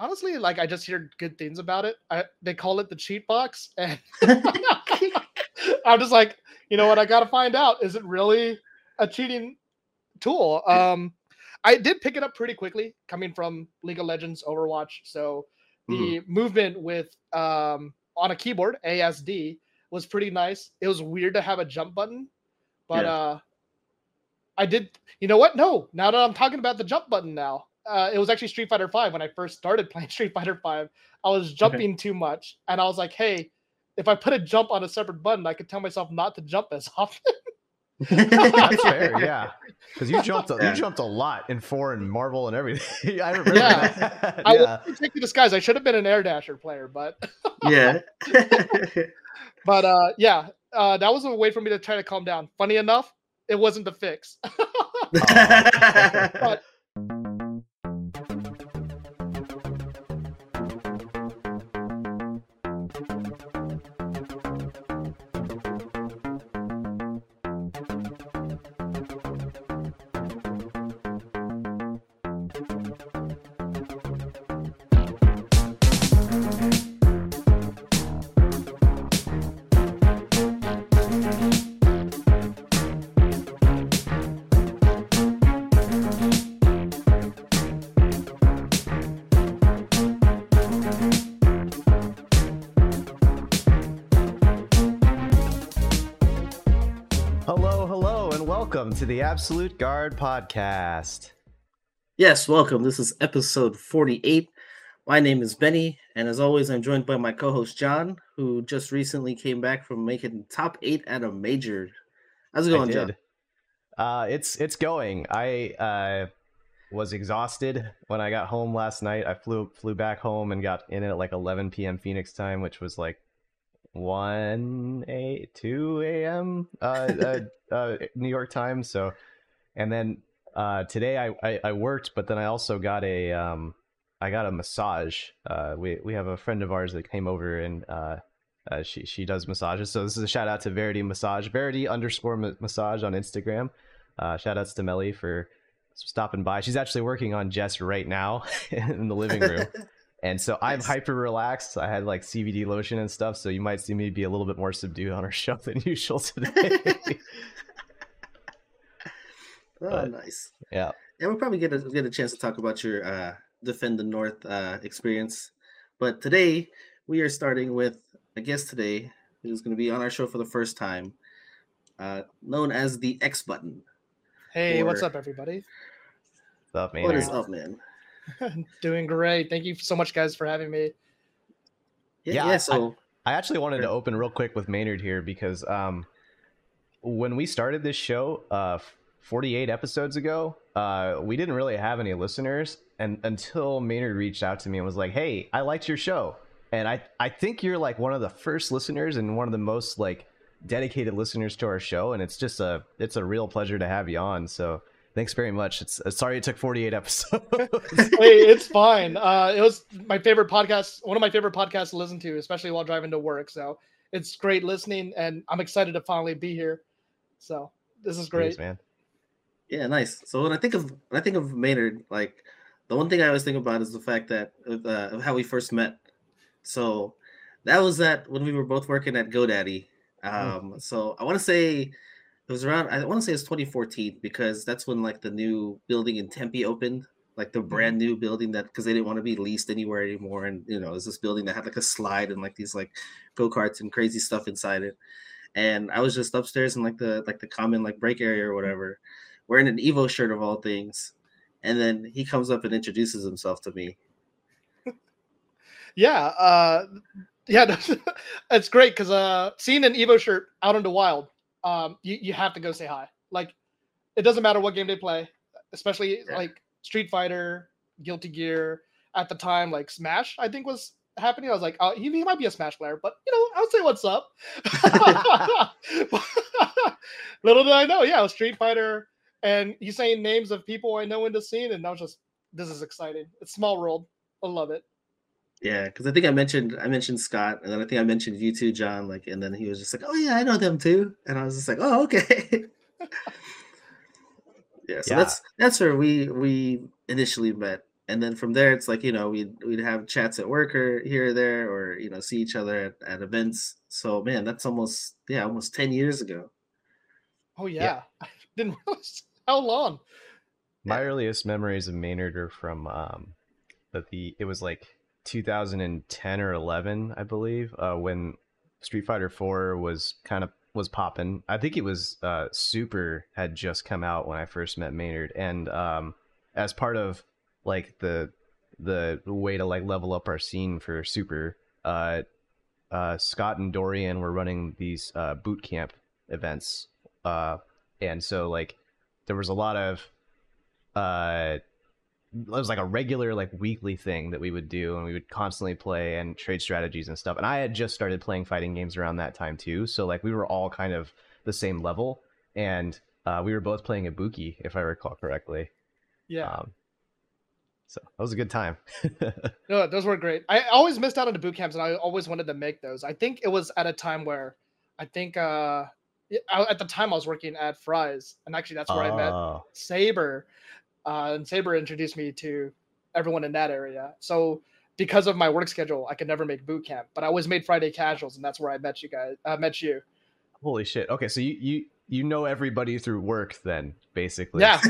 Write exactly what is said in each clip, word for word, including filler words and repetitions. honestly, like, I just hear good things about it. I, they call it the cheat box, and I'm just like, you know what? I got to find out. Is it really a cheating tool? Um, I did pick it up pretty quickly, coming from League of Legends, Overwatch. So the mm-hmm. movement with um, on a keyboard, A S D, was pretty nice. It was weird to have a jump button, but yeah. uh, I did. You know what? No, now that I'm talking about the jump button now. Uh, it was actually Street Fighter V when I first started playing Street Fighter V. I was jumping okay. too much, and I was like, hey, if I put a jump on a separate button, I could tell myself not to jump as often. That's fair, yeah. Because you jumped a, yeah. you jumped a lot in four and Marvel and everything. I remember yeah. that. yeah. I will take the disguise. I should have been an Air Dasher player, but... yeah. But, uh, yeah, uh, that was a way for me to try to calm down. Funny enough, it wasn't the fix. But... Welcome to the Absolute Guard podcast. Yes, welcome. This is episode forty-eight. My name is Benny, and as always, I'm joined by my co-host John, who just recently came back from making top eight at a major. How's it going, John? Uh, it's it's going. I uh, was exhausted when I got home last night. I flew flew back home and got in at like eleven p.m. Phoenix time, which was like one a two a.m. uh, uh, uh, New York time. So, and then uh, today I, I, I worked, but then I also got a um I got a massage. Uh, we we have a friend of ours that came over, and uh, uh she she does massages. So this is a shout out to Verity Massage, Verity underscore Massage on Instagram. Uh, shout outs to Melly for stopping by. She's actually working on Jess right now in the living room. And so I'm yes. hyper relaxed. I had like C B D lotion and stuff. So you might see me be a little bit more subdued on our show than usual today. Oh, but, nice. Yeah. Yeah, we'll probably get a, get a chance to talk about your uh, Defend the North uh, experience. But today we are starting with a guest today who's going to be on our show for the first time, uh, known as the X Button. Hey, or... what's up, everybody? What's up, man? What is up, man? Doing great. Thank you so much, guys, for having me. Yeah, yeah so I, I actually wanted to open real quick with Maynard here because um, when we started this show uh, forty-eight episodes ago, uh, we didn't really have any listeners, and until Maynard reached out to me and was like, "Hey, I liked your show, and I I think you're like one of the first listeners and one of the most like dedicated listeners to our show, and it's just a it's a real pleasure to have you on." So. Thanks very much. It's uh, sorry it took forty-eight episodes. Hey, it's fine. Uh, it was my favorite podcast, one of my favorite podcasts to listen to, especially while driving to work. So it's great listening, and I'm excited to finally be here. So this is great, thanks, man. Yeah, nice. So when I think of when I think of Maynard, like the one thing I always think about is the fact that uh, of how we first met. So that was that when we were both working at GoDaddy. Um, mm. So I want to say. It was around, I want to say it's twenty fourteen, because that's when like the new building in Tempe opened, like the brand new building that, because they didn't want to be leased anywhere anymore. And, you know, it was this building that had like a slide and like these like go-karts and crazy stuff inside it. And I was just upstairs in like the, like the common like break area or whatever, wearing an Evo shirt of all things. And then he comes up and introduces himself to me. Yeah. Uh, yeah. It's great. Cause uh, seeing an Evo shirt out in the wild, Um, you, you have to go say hi. Like, it doesn't matter what game they play, especially yeah. like Street Fighter, Guilty Gear. At the time, like Smash, I think was happening. I was like, oh, he, he might be a Smash player, but you know, I'll say what's up. Little did I know, yeah, it was Street Fighter, and he's saying names of people I know in the scene, and I was just, this is exciting. It's small world. I love it. Yeah, because I think I mentioned I mentioned Scott, and then I think I mentioned you too, John. Like, and then he was just like, "Oh yeah, I know them too," and I was just like, "Oh okay." Yeah, so yeah. that's that's where we we initially met, And then from there, it's like, you know, we'd, we'd have chats at work or here or there, or, you know, see each other at, at events. So, man, that's almost, yeah, almost ten years ago. Oh, yeah. yeah. I didn't realize how long. My yeah. earliest memories of Maynard are from um, the, the, it was like two thousand ten or eleven, I believe, uh, when Street Fighter four was kind of, was popping. I think it was uh, Super had just come out when I first met Maynard. And um, as part of, like the the way to like level up our scene for Super, uh uh Scott and Dorian were running these uh boot camp events, uh and so like there was a lot of uh it was like a regular like weekly thing that we would do, and we would constantly play and trade strategies and stuff. And I had just started playing fighting games around that time too, so like we were all kind of the same level, and uh we were both playing Ibuki, if I recall correctly. Yeah. um, So that was a good time. No, those were great. I always missed out on the boot camps, and I always wanted to make those. I think it was at a time where I think uh, I, at the time I was working at Fry's, and actually that's where oh. I met Saber. Uh, and Saber introduced me to everyone in that area. So because of my work schedule, I could never make boot camp, but I always made Friday casuals, and that's where I met you guys. I uh, met you. Holy shit. Okay, so you you you know everybody through work then, basically. Yeah.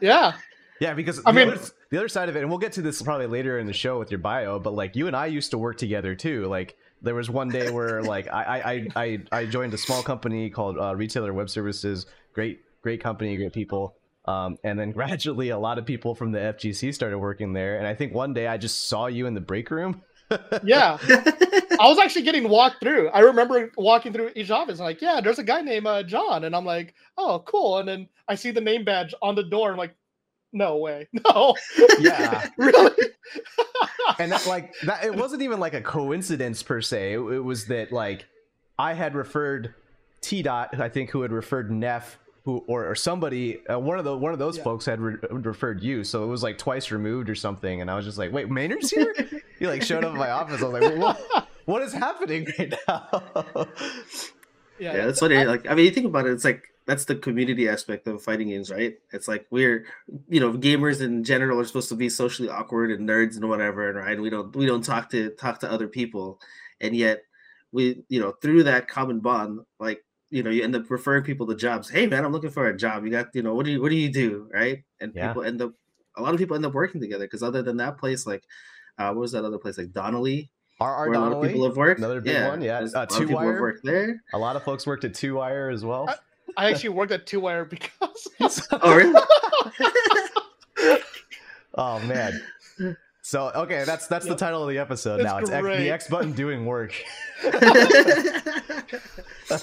Yeah. Yeah, because I the, mean, other, the other side of it, and we'll get to this probably later in the show with your bio, but like you and I used to work together too. Like there was one day where like I I I, I joined a small company called uh, Retailer Web Services. Great, great company, great people. Um, and then gradually a lot of people from the F G C started working there. And I think one day I just saw you in the break room. Yeah, I was actually getting walked through. I remember walking through each office and like, yeah, there's a guy named uh, John. And I'm like, oh, cool. And then I see the name badge on the door. I'm like, no way. No. Yeah. Really? And that like that it wasn't even like a coincidence per se. It, it was that like I had referred T Dot, I think, who had referred Neff, who or, or somebody uh, one of the one of those yeah. folks had re- referred you. So it was like twice removed or something, and I was just like, "Wait, Maynard's here?" He like showed up in my office. I was like, well, "What? What is happening right now?" Yeah, yeah, that's funny. I, like, I mean, you think about it, it's like that's the community aspect of fighting games, right? It's like we're, you know, gamers in general are supposed to be socially awkward and nerds and whatever, and right, we don't we don't talk to talk to other people, and yet we, you know, through that common bond, like, you know, you end up referring people to jobs. Hey, man, I'm looking for a job. You got, you know, what do you what do you do, right? And yeah. people end up, a lot of people end up working together because other than that place, like, uh, what was that other place like Donnelly? R R Donnelly, a lot of people have worked. Another big yeah. one, yeah. Uh, Two Wire. There. A lot of folks worked at Two Wire as well. I, I actually worked at Two Wire because. Oh really? Oh man. So okay, that's that's yep. the title of the episode. It's now. It's X, the X button doing work.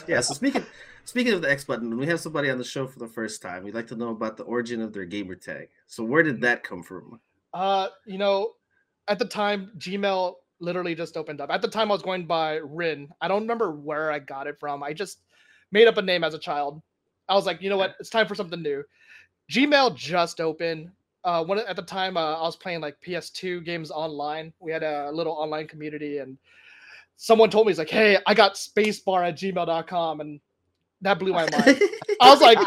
Yeah. So speaking speaking of the X button, when we have somebody on the show for the first time, we'd like to know about the origin of their gamer tag. So where did that come from? Uh, you know, at the time, Gmail literally just opened up. At the time I was going by Rin. I don't remember where I got it from. I just made up a name as a child. I was like, you know what? It's time for something new. Gmail just opened. Uh, when, at the time uh, I was playing like P S two games online. We had a little online community, and someone told me, he's like, hey, I got spacebar at gmail dot com. And that blew my mind. I was like,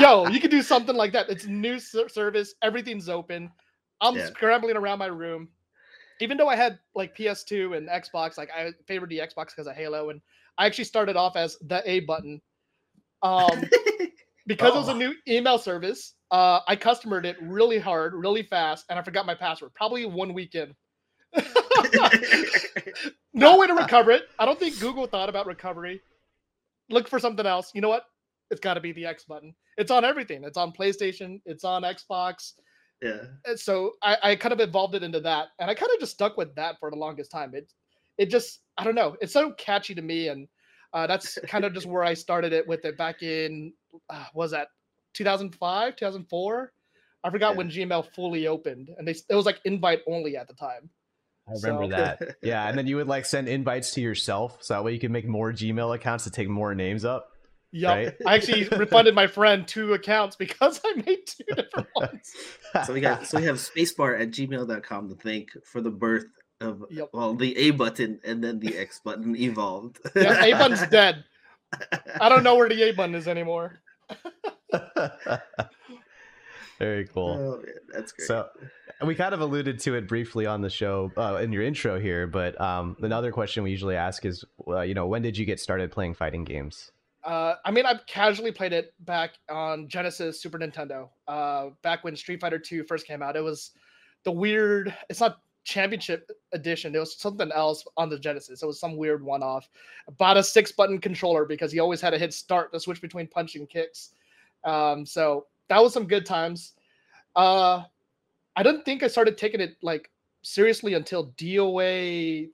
yo, you can do something like that. It's new ser- service. Everything's open. I'm yeah. scrambling around my room. Even though I had like P S two and Xbox, like I favored the Xbox because of Halo, and I actually started off as the A button, um, because oh. it was a new email service. Uh, I customered it really hard, really fast, and I forgot my password probably one weekend. No way to recover it. I don't think Google thought about recovery. Look for something else. You know what? It's got to be the X button. It's on everything. It's on PlayStation. It's on Xbox. Yeah. So I, I kind of evolved it into that, and I kind of just stuck with that for the longest time. It, it just, I don't know. It's so catchy to me, and uh, that's kind of just where I started it with it back in, uh, was that two thousand five, two thousand four? I forgot yeah. when Gmail fully opened, and they it was like invite only at the time. I remember so. that. Yeah, and then you would like send invites to yourself, so that way you can make more Gmail accounts to take more names up. Yeah, right? I actually refunded my friend two accounts because I made two different ones. So we got so we have spacebar at gmail dot com to thank for the birth of yep. well the A button, and then the X button evolved. Yeah, A button's dead. I don't know where the A button is anymore. Very cool. Oh, man, that's great. So we kind of alluded to it briefly on the show uh, in your intro here, but um, another question we usually ask is, uh, you know, when did you get started playing fighting games? Uh, I mean, I've casually played it back on Genesis, Super Nintendo, uh, back when Street Fighter two first came out. It was the weird, it's not Championship Edition. It was something else on the Genesis. It was some weird one-off. I bought a six-button controller because he always had to hit start to switch between punch and kicks. Um, so that was some good times. Uh, I don't think I started taking it like seriously until D O A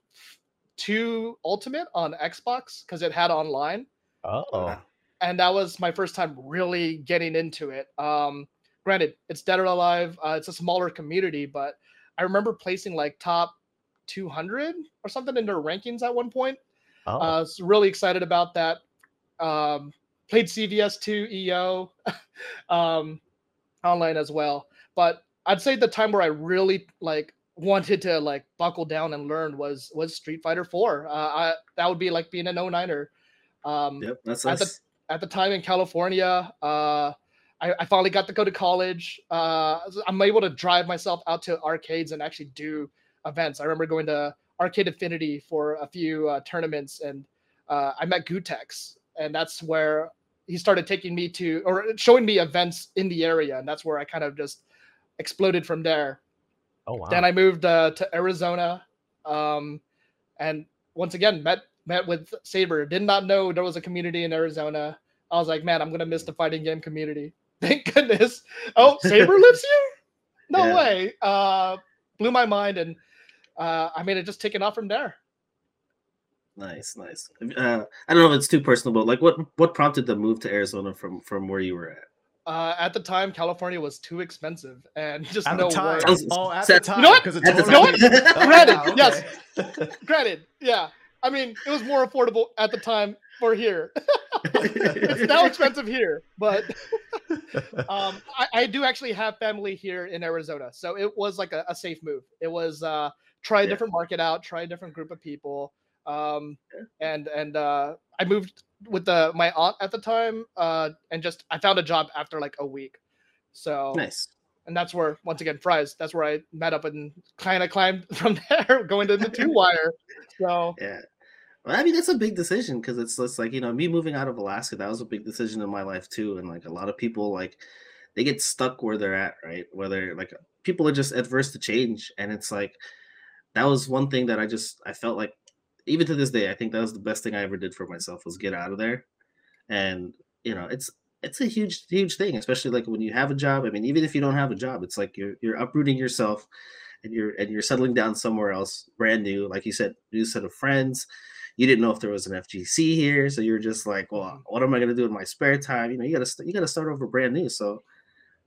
two Ultimate on Xbox because it had online. Oh, and that was my first time really getting into it. Um, granted, it's Dead or Alive. Uh, it's a smaller community, but I remember placing like top two hundred or something in their rankings at one point. Oh. Uh, was really excited about that. Um, played C V S two E O um, online as well. But I'd say the time where I really like wanted to like buckle down and learn was was Street Fighter four. Uh, I, that would be like being an oh niner. Um, yep, that's at, the, at the time in California, uh, I, I finally got to go to college. Uh, I'm able to drive myself out to arcades and actually do events. I remember going to Arcade Infinity for a few uh, tournaments, and uh, I met Gutex, and that's where he started taking me to or showing me events in the area, and that's where I kind of just exploded from there. Oh wow! Then I moved uh, to Arizona, um, and once again met. Met with Saber. Did not know there was a community in Arizona. I was like, man, I'm going to miss the fighting game community. Thank goodness. Oh, Saber lives here? No yeah. way. Uh, blew my mind. And uh, I mean, it just taken off from there. Nice, nice. Uh, I don't know if it's too personal, but like what, what prompted the move to Arizona from, from where you were at? Uh, at the time, California was too expensive, and just at no way. Oh, at the time. You know what? It's totally... you know what? Granted, oh, okay. yes. Granted, yeah. I mean, it was more affordable at the time for here. It's now expensive here, but um, I, I do actually have family here in Arizona. So it was like a, a safe move. It was uh, try a different market out, try a different group of people. Um, and and uh, I moved with the, my aunt at the time uh, and just I found a job after like a week. So nice. And that's where, once again, Fries, that's where I met up and kind of climbed from there, going to the Two Wire. So yeah. Well, I mean, that's a big decision because it's, it's like, you know, me moving out of Alaska, that was a big decision in my life too. And like a lot of people, like they get stuck where they're at, right? Whether like people are just adverse to change. And it's like, that was one thing that I just, I felt like even to this day, I think that was the best thing I ever did for myself was get out of there. And, you know, it's, it's a huge, huge thing, especially like when you have a job. I mean, even if you don't have a job, it's like you're, you're uprooting yourself and you're, and you're settling down somewhere else brand new. Like you said, new set of friends. You didn't know if there was an F G C here, so you're just like, well, what am I gonna do in my spare time? You know, you gotta you gotta start over brand new. So,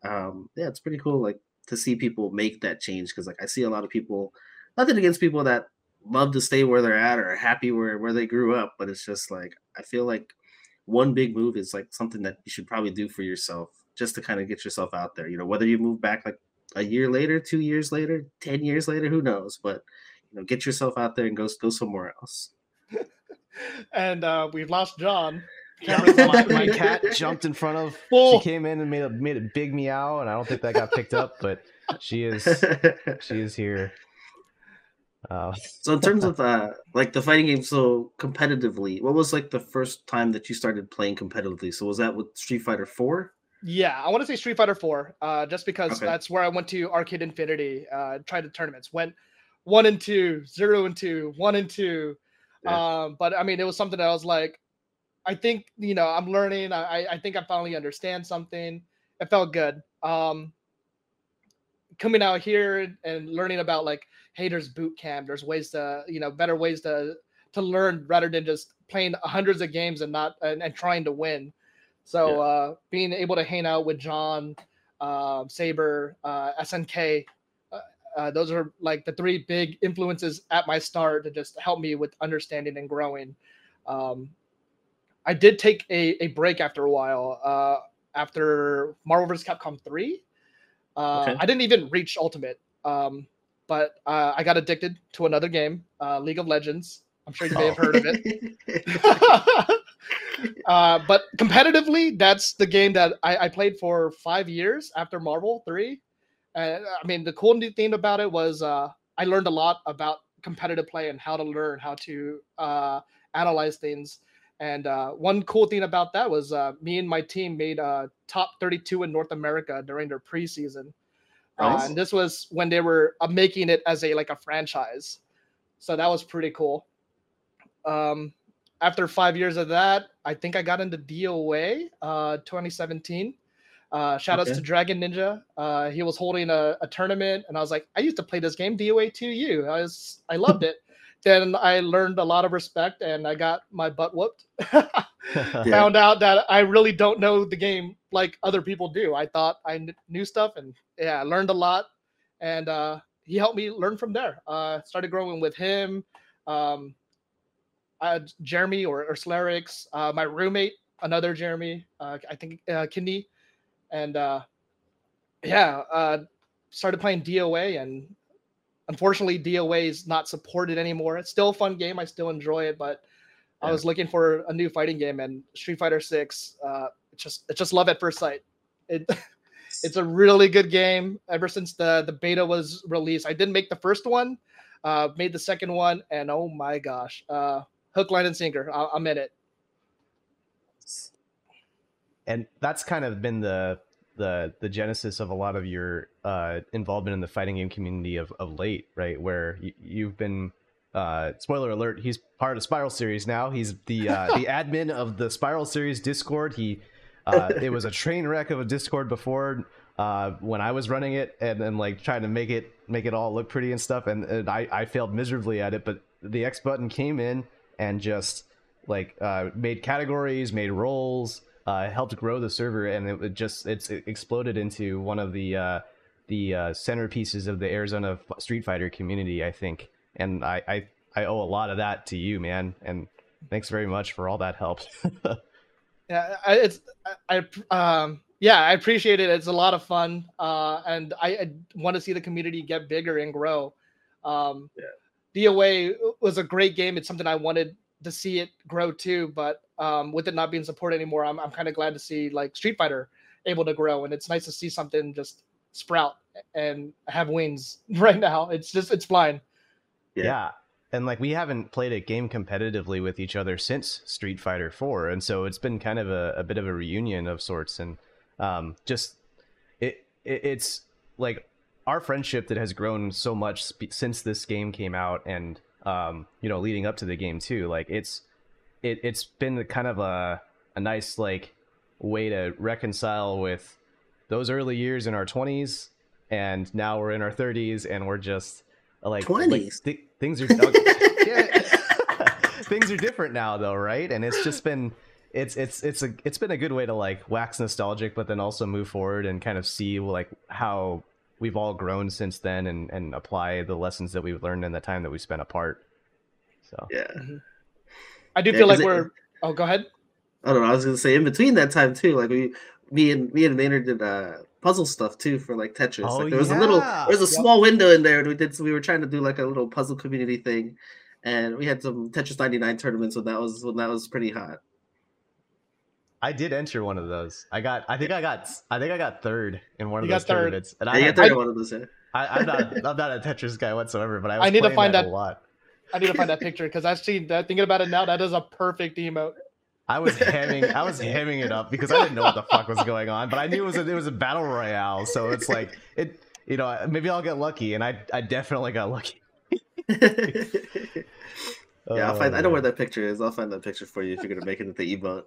um, yeah, it's pretty cool, like to see people make that change because, like, I see a lot of people. Nothing against people that love to stay where they're at or are happy where where they grew up, but it's just like I feel like one big move is like something that you should probably do for yourself just to kind of get yourself out there. You know, whether you move back like a year later, two years later, ten years later, who knows? But you know, get yourself out there and go go somewhere else. And uh, we've lost John. my, my cat jumped in front of. Whoa. She came in and made a made a big meow, and I don't think that got picked up. But she is she is here. Uh. So in terms of uh, like the fighting game, so competitively, what was like the first time that you started playing competitively? So was that with Street Fighter four? Yeah, I want to say Street Fighter four, uh, just because okay. that's where I went to Arcade Infinity. Uh, tried the tournaments, went one and two, zero and two, one and two. Yeah. Um, but I mean, it was something that I was like, I think, you know, I'm learning. I, I think I finally understand something. It felt good. Um, coming out here and learning about like, hey, there's boot camp. There's ways to, you know, better ways to, to learn rather than just playing hundreds of games and not, and, and trying to win. So, yeah. uh, being able to hang out with John, uh, Saber, uh, S N K, Uh, those are like the three big influences at my start to just help me with understanding and growing. Um, I did take a, a break after a while uh, after Marvel versus. Capcom three. Uh, okay. I didn't even reach Ultimate, um, but uh, I got addicted to another game, uh, League of Legends. I'm sure you may oh. have heard of it. Uh, but competitively, that's the game that I, I played for five years after Marvel three. And I mean, the cool thing about it was uh, I learned a lot about competitive play and how to learn, how to uh, analyze things. And uh, one cool thing about that was uh, me and my team made uh, top thirty-two in North America during their preseason. Nice. Uh, and this was when they were uh, making it as a like a franchise. So that was pretty cool. Um, after five years of that, I think I got into D O A uh, twenty seventeen. Uh, shout okay. outs to Dragon Ninja. Uh, he was holding a, a tournament, and I was like, I used to play this game, D O A two U. I was, I loved it. Then I learned a lot of respect, and I got my butt whooped. yeah. Found out that I really don't know the game like other people do. I thought I kn- knew stuff, and yeah, I learned a lot. And uh, he helped me learn from there. Uh, started growing with him, um, I, Jeremy or, or Slarix, uh, my roommate, another Jeremy, uh, I think uh, Kidney, and uh, yeah, uh, started playing D O A and. Unfortunately, D O A is not supported anymore. It's still a fun game. I still enjoy it, but yeah. I was looking for a new fighting game, and Street Fighter six, uh, it's just it's just love at first sight. It it's a really good game. Ever since the, the beta was released, I didn't make the first one, uh, made the second one, and oh my gosh, uh, hook, line, and sinker. I, I'm in it. And that's kind of been the. the the genesis of a lot of your uh, involvement in the fighting game community of, of late, right? Where you, you've been, uh, spoiler alert, he's part of Spiral Series now. He's the uh, the admin of the Spiral Series Discord. He uh, it was a train wreck of a Discord before uh, when I was running it and then like trying to make it make it all look pretty and stuff. And, and I, I failed miserably at it, but the X button came in and just like uh, made categories, made roles, Uh, helped grow the server, and it, it just it's it exploded into one of the uh, the uh, centerpieces of the Arizona Street Fighter community, I think. And I, I I owe a lot of that to you, man. And thanks very much for all that help. yeah, I, it's I um yeah I appreciate it. It's a lot of fun, uh, and I, I want to see the community get bigger and grow. Um, yeah. D O A was a great game. It's something I wanted to see it grow too, but um, with it not being supported anymore, I'm I'm kind of glad to see like Street Fighter able to grow, and it's nice to see something just sprout and have wings right now. It's just it's flying. Yeah. yeah, and like we haven't played a game competitively with each other since Street Fighter four, and so it's been kind of a, a bit of a reunion of sorts, and um, just it, it it's like our friendship that has grown so much sp- since this game came out, and um, you know, leading up to the game too. Like it's. It it's been kind of a a nice like way to reconcile with those early years in our twenties, and now we're in our thirties, and we're just like twenties. Like, th- things are yeah, things are different now, though, right? And it's just been it's it's it's a it's been a good way to like wax nostalgic, but then also move forward and kind of see like how we've all grown since then, and, and apply the lessons that we've learned in the time that we spent apart. So yeah. I do feel yeah, like we're. It, oh, go ahead. I don't know. I was gonna say in between that time too, like we, me and me and Maynard did uh, puzzle stuff too for like Tetris. Oh, like, there was yeah. a little, there was a yep. small window in there, and we did. So we were trying to do like a little puzzle community thing, and we had some Tetris ninety-nine tournaments. So that was when that was pretty hot. I did enter one of those. I got. I think I got. I think I got third in one you of those third. tournaments. And yeah, I got third in one of those. Yeah. I, I'm not. I'm not a Tetris guy whatsoever, but I. Was I need to find that a lot. I need to find that picture because I've seen that. Thinking about it now, that is a perfect emote. I was hemming, I was hemming it up because I didn't know what the fuck was going on, but I knew it was a, it was a battle royale. So it's like it, you know, maybe I'll get lucky, and I, I definitely got lucky. yeah, I'll find. I know where that picture is. I'll find that picture for you if you're gonna make it the emote.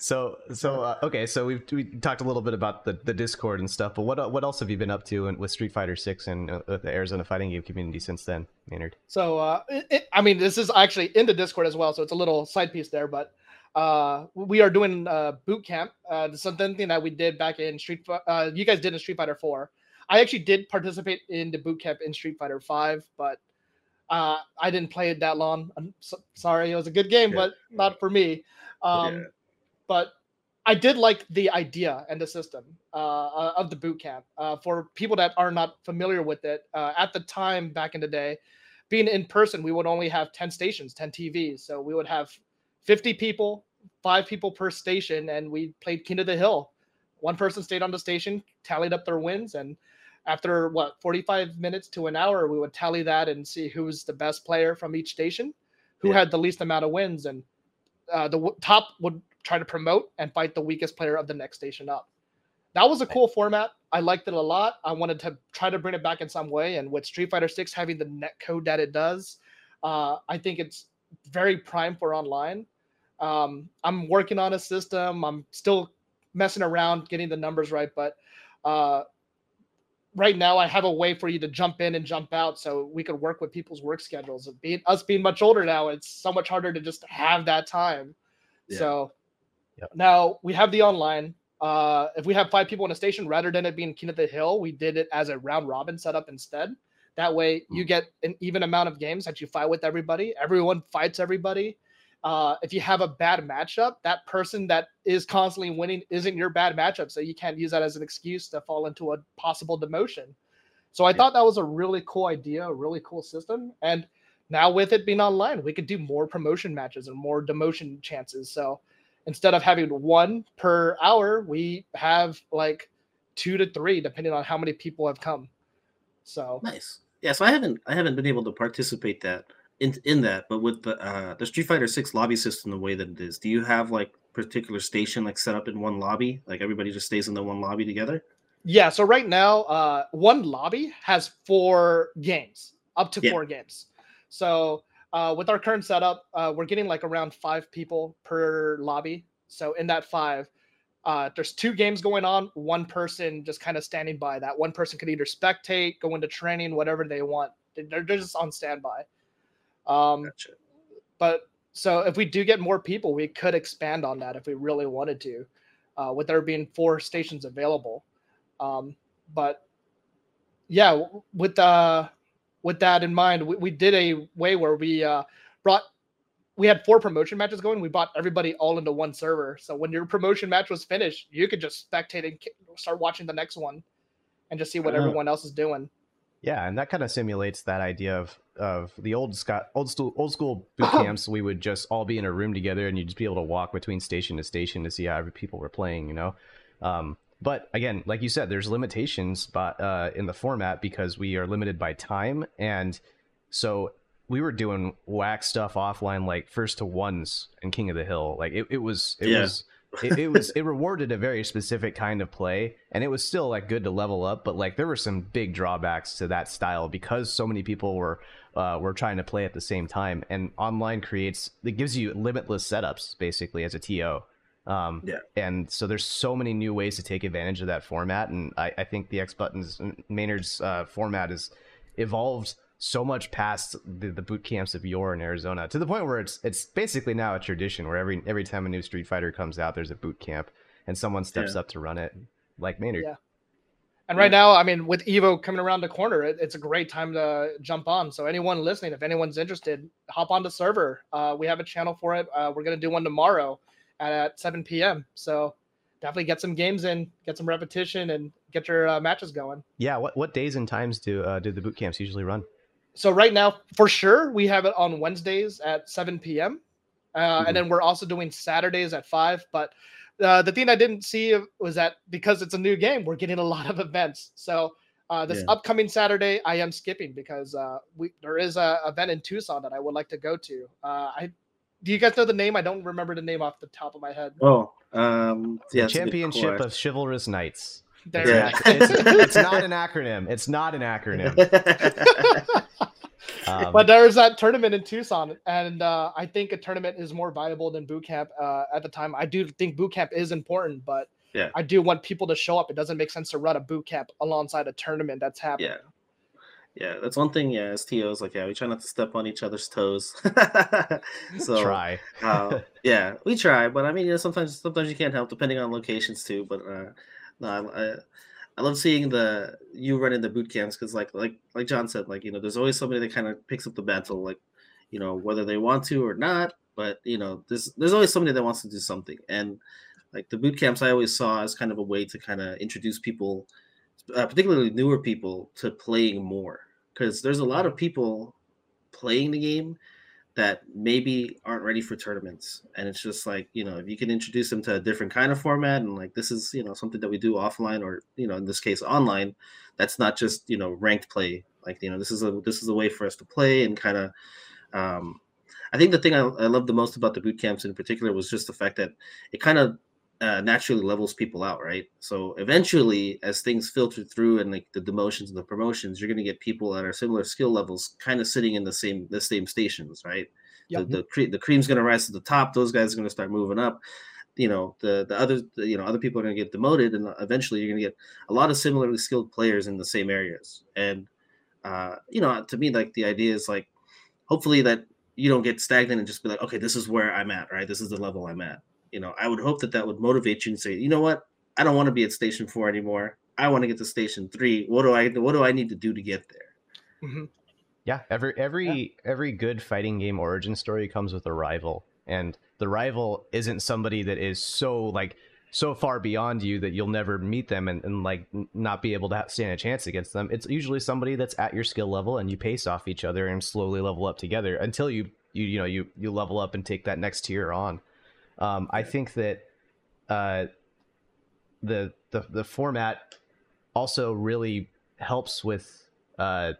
so, so uh, okay, so we we talked a little bit about the, the Discord and stuff, but what what else have you been up to in, with Street Fighter six and uh, the Arizona fighting game community since then, Maynard? So, uh, it, I mean, this is actually in the Discord as well, so it's a little side piece there, but uh, we are doing uh, boot camp. Uh, something that we did back in Street, uh, you guys did in Street Fighter four. I actually did participate in the boot camp in Street Fighter five, but uh, I didn't play it that long. I'm so, sorry, it was a good game, yeah. but not for me. Um, yeah. But I did like the idea and the system uh, of the boot camp. Uh, for people that are not familiar with it, uh, at the time back in the day, being in person, we would only have ten stations, ten T Vs. So we would have fifty people, five people per station, and we played King of the Hill. One person stayed on the station, tallied up their wins, and after, what, forty-five minutes to an hour, we would tally that and see who was the best player from each station, who yeah. had the least amount of wins, and uh, the w- top would try to promote and fight the weakest player of the next station up. That was a cool format. I liked it a lot. I wanted to try to bring it back in some way, and with Street Fighter six having the netcode that it does, uh, I think it's very prime for online. Um, I'm working on a system. I'm still messing around, getting the numbers right, but uh, right now I have a way for you to jump in and jump out, so we could work with people's work schedules. And being us being much older now, it's so much harder to just have that time. Yeah. So yep. Now we have the online. Uh, if we have five people in a station, rather than it being King of the Hill, we did it as a round robin setup instead. That way, mm. you get an even amount of games that you fight with everybody. Everyone fights everybody. Uh, if you have a bad matchup, that person that is constantly winning isn't your bad matchup, so you can't use that as an excuse to fall into a possible demotion. So I yeah. thought that was a really cool idea, a really cool system. And now with it being online, we could do more promotion matches and more demotion chances. So instead of having one per hour, we have like two to three, depending on how many people have come. So nice. Yeah, so I haven't I haven't been able to participate that in in that, but with the uh, the Street Fighter six lobby system, the way that it is, do you have like particular station like set up in one lobby? Like everybody just stays in the one lobby together? Yeah. So right now, uh, one lobby has four games, up to yeah. four games. So. Uh, with our current setup, uh, we're getting like around five people per lobby. So in that five, uh, there's two games going on, one person just kind of standing by. That one person could either spectate, go into training, whatever they want. They're, they're just on standby. Um, gotcha. But so if we do get more people, we could expand on that if we really wanted to, uh, with there being four stations available. Um, but yeah, with the... Uh, With that in mind, we, we did a way where we uh, brought, we had four promotion matches going. We brought everybody all into one server. So when your promotion match was finished, you could just spectate and start watching the next one and just see what uh, everyone else is doing. Yeah, and that kind of simulates that idea of of the old Scott, old school, old school boot camps. We would just all be in a room together and you'd just be able to walk between station to station to see how every people were playing, you know? Um, But again, like you said, there's limitations by, uh, in the format because we are limited by time. And so we were doing whack stuff offline, like first to ones and King of the Hill. Like it, it was, it yeah. was, it, it was, it rewarded a very specific kind of play, and it was still like good to level up. But like there were some big drawbacks to that style because so many people were, uh, were trying to play at the same time. And online creates, it gives you limitless setups basically as a T O. Um, yeah. And so there's so many new ways to take advantage of that format. And I, I think the TheXButton's Maynard's uh, format has evolved so much past the, the boot camps of yore in Arizona to the point where it's it's basically now a tradition where every every time a new Street Fighter comes out, there's a boot camp and someone steps yeah. up to run it like Maynard. Yeah. And right yeah. now, I mean, with Evo coming around the corner, it, it's a great time to jump on. So anyone listening, if anyone's interested, hop on the server. Uh, we have a channel for it. Uh, we're going to do one tomorrow at seven p.m. So definitely get some games in, get some repetition, and get your uh, matches going. Yeah, what what days and times do uh, do the boot camps usually run? So right now, for sure, we have it on Wednesdays at seven p.m. Uh, mm-hmm. And then we're also doing Saturdays at five. But uh, the thing I didn't see was that because it's a new game, we're getting a lot of events. So uh, this yeah. upcoming Saturday, I am skipping because uh, we there is an event in Tucson that I would like to go to. Uh, I Do you guys know the name? I don't remember the name off the top of my head. Oh, um, yeah, the Championship of Chivalrous Knights. There yeah. it's, it's not an acronym. It's not an acronym. um, but there's that tournament in Tucson, and uh, I think a tournament is more viable than boot camp uh, at the time. I do think boot camp is important, but yeah. I do want people to show up. It doesn't make sense to run a boot camp alongside a tournament that's happening. Yeah. Yeah, that's one thing. Yeah, as T Os, like, yeah, we try not to step on each other's toes. so try. uh, yeah, we try, but I mean, you know, sometimes sometimes you can't help, depending on locations too. But uh, no, I, I love seeing the you run into boot camps because, like, like like John said, like you know, there's always somebody that kind of picks up the mantle, like you know, whether they want to or not. But you know, there's there's always somebody that wants to do something, and like the boot camps, I always saw as kind of a way to kind of introduce people, uh, particularly newer people, to playing more. Because there's a lot of people playing the game that maybe aren't ready for tournaments. And it's just like, you know, if you can introduce them to a different kind of format and like, this is, you know, something that we do offline or, you know, in this case online, that's not just, you know, ranked play. Like, you know, this is a, this is a way for us to play and kind of, um, I think the thing I, I love the most about the boot camps in particular was just the fact that it kind of uh, naturally levels people out, right? So eventually, as things filter through and like the demotions and the promotions, you're going to get people that are similar skill levels kind of sitting in the same the same stations, right? Yep. The the, cre- the cream's going to rise to the top. Those guys are going to start moving up. You know, the the other you know other people are going to get demoted, and eventually you're going to get a lot of similarly skilled players in the same areas. And uh, you know, to me, like the idea is like, hopefully that you don't get stagnant and just be like, okay, this is where I'm at, right? This is the level I'm at. You know, I would hope that that would motivate you and say, you know what? I don't want to be at station four anymore. I want to get to station three. What do I, what do I need to do to get there? Mm-hmm. Yeah. Every, every, yeah. every good fighting game origin story comes with a rival, and the rival isn't somebody that is so like so far beyond you that you'll never meet them and, and like not be able to stand a chance against them. It's usually somebody that's at your skill level, and you pace off each other and slowly level up together until you, you, you know, you, you level up and take that next tier on. Um, I think that, uh, the, the, the format also really helps with, uh,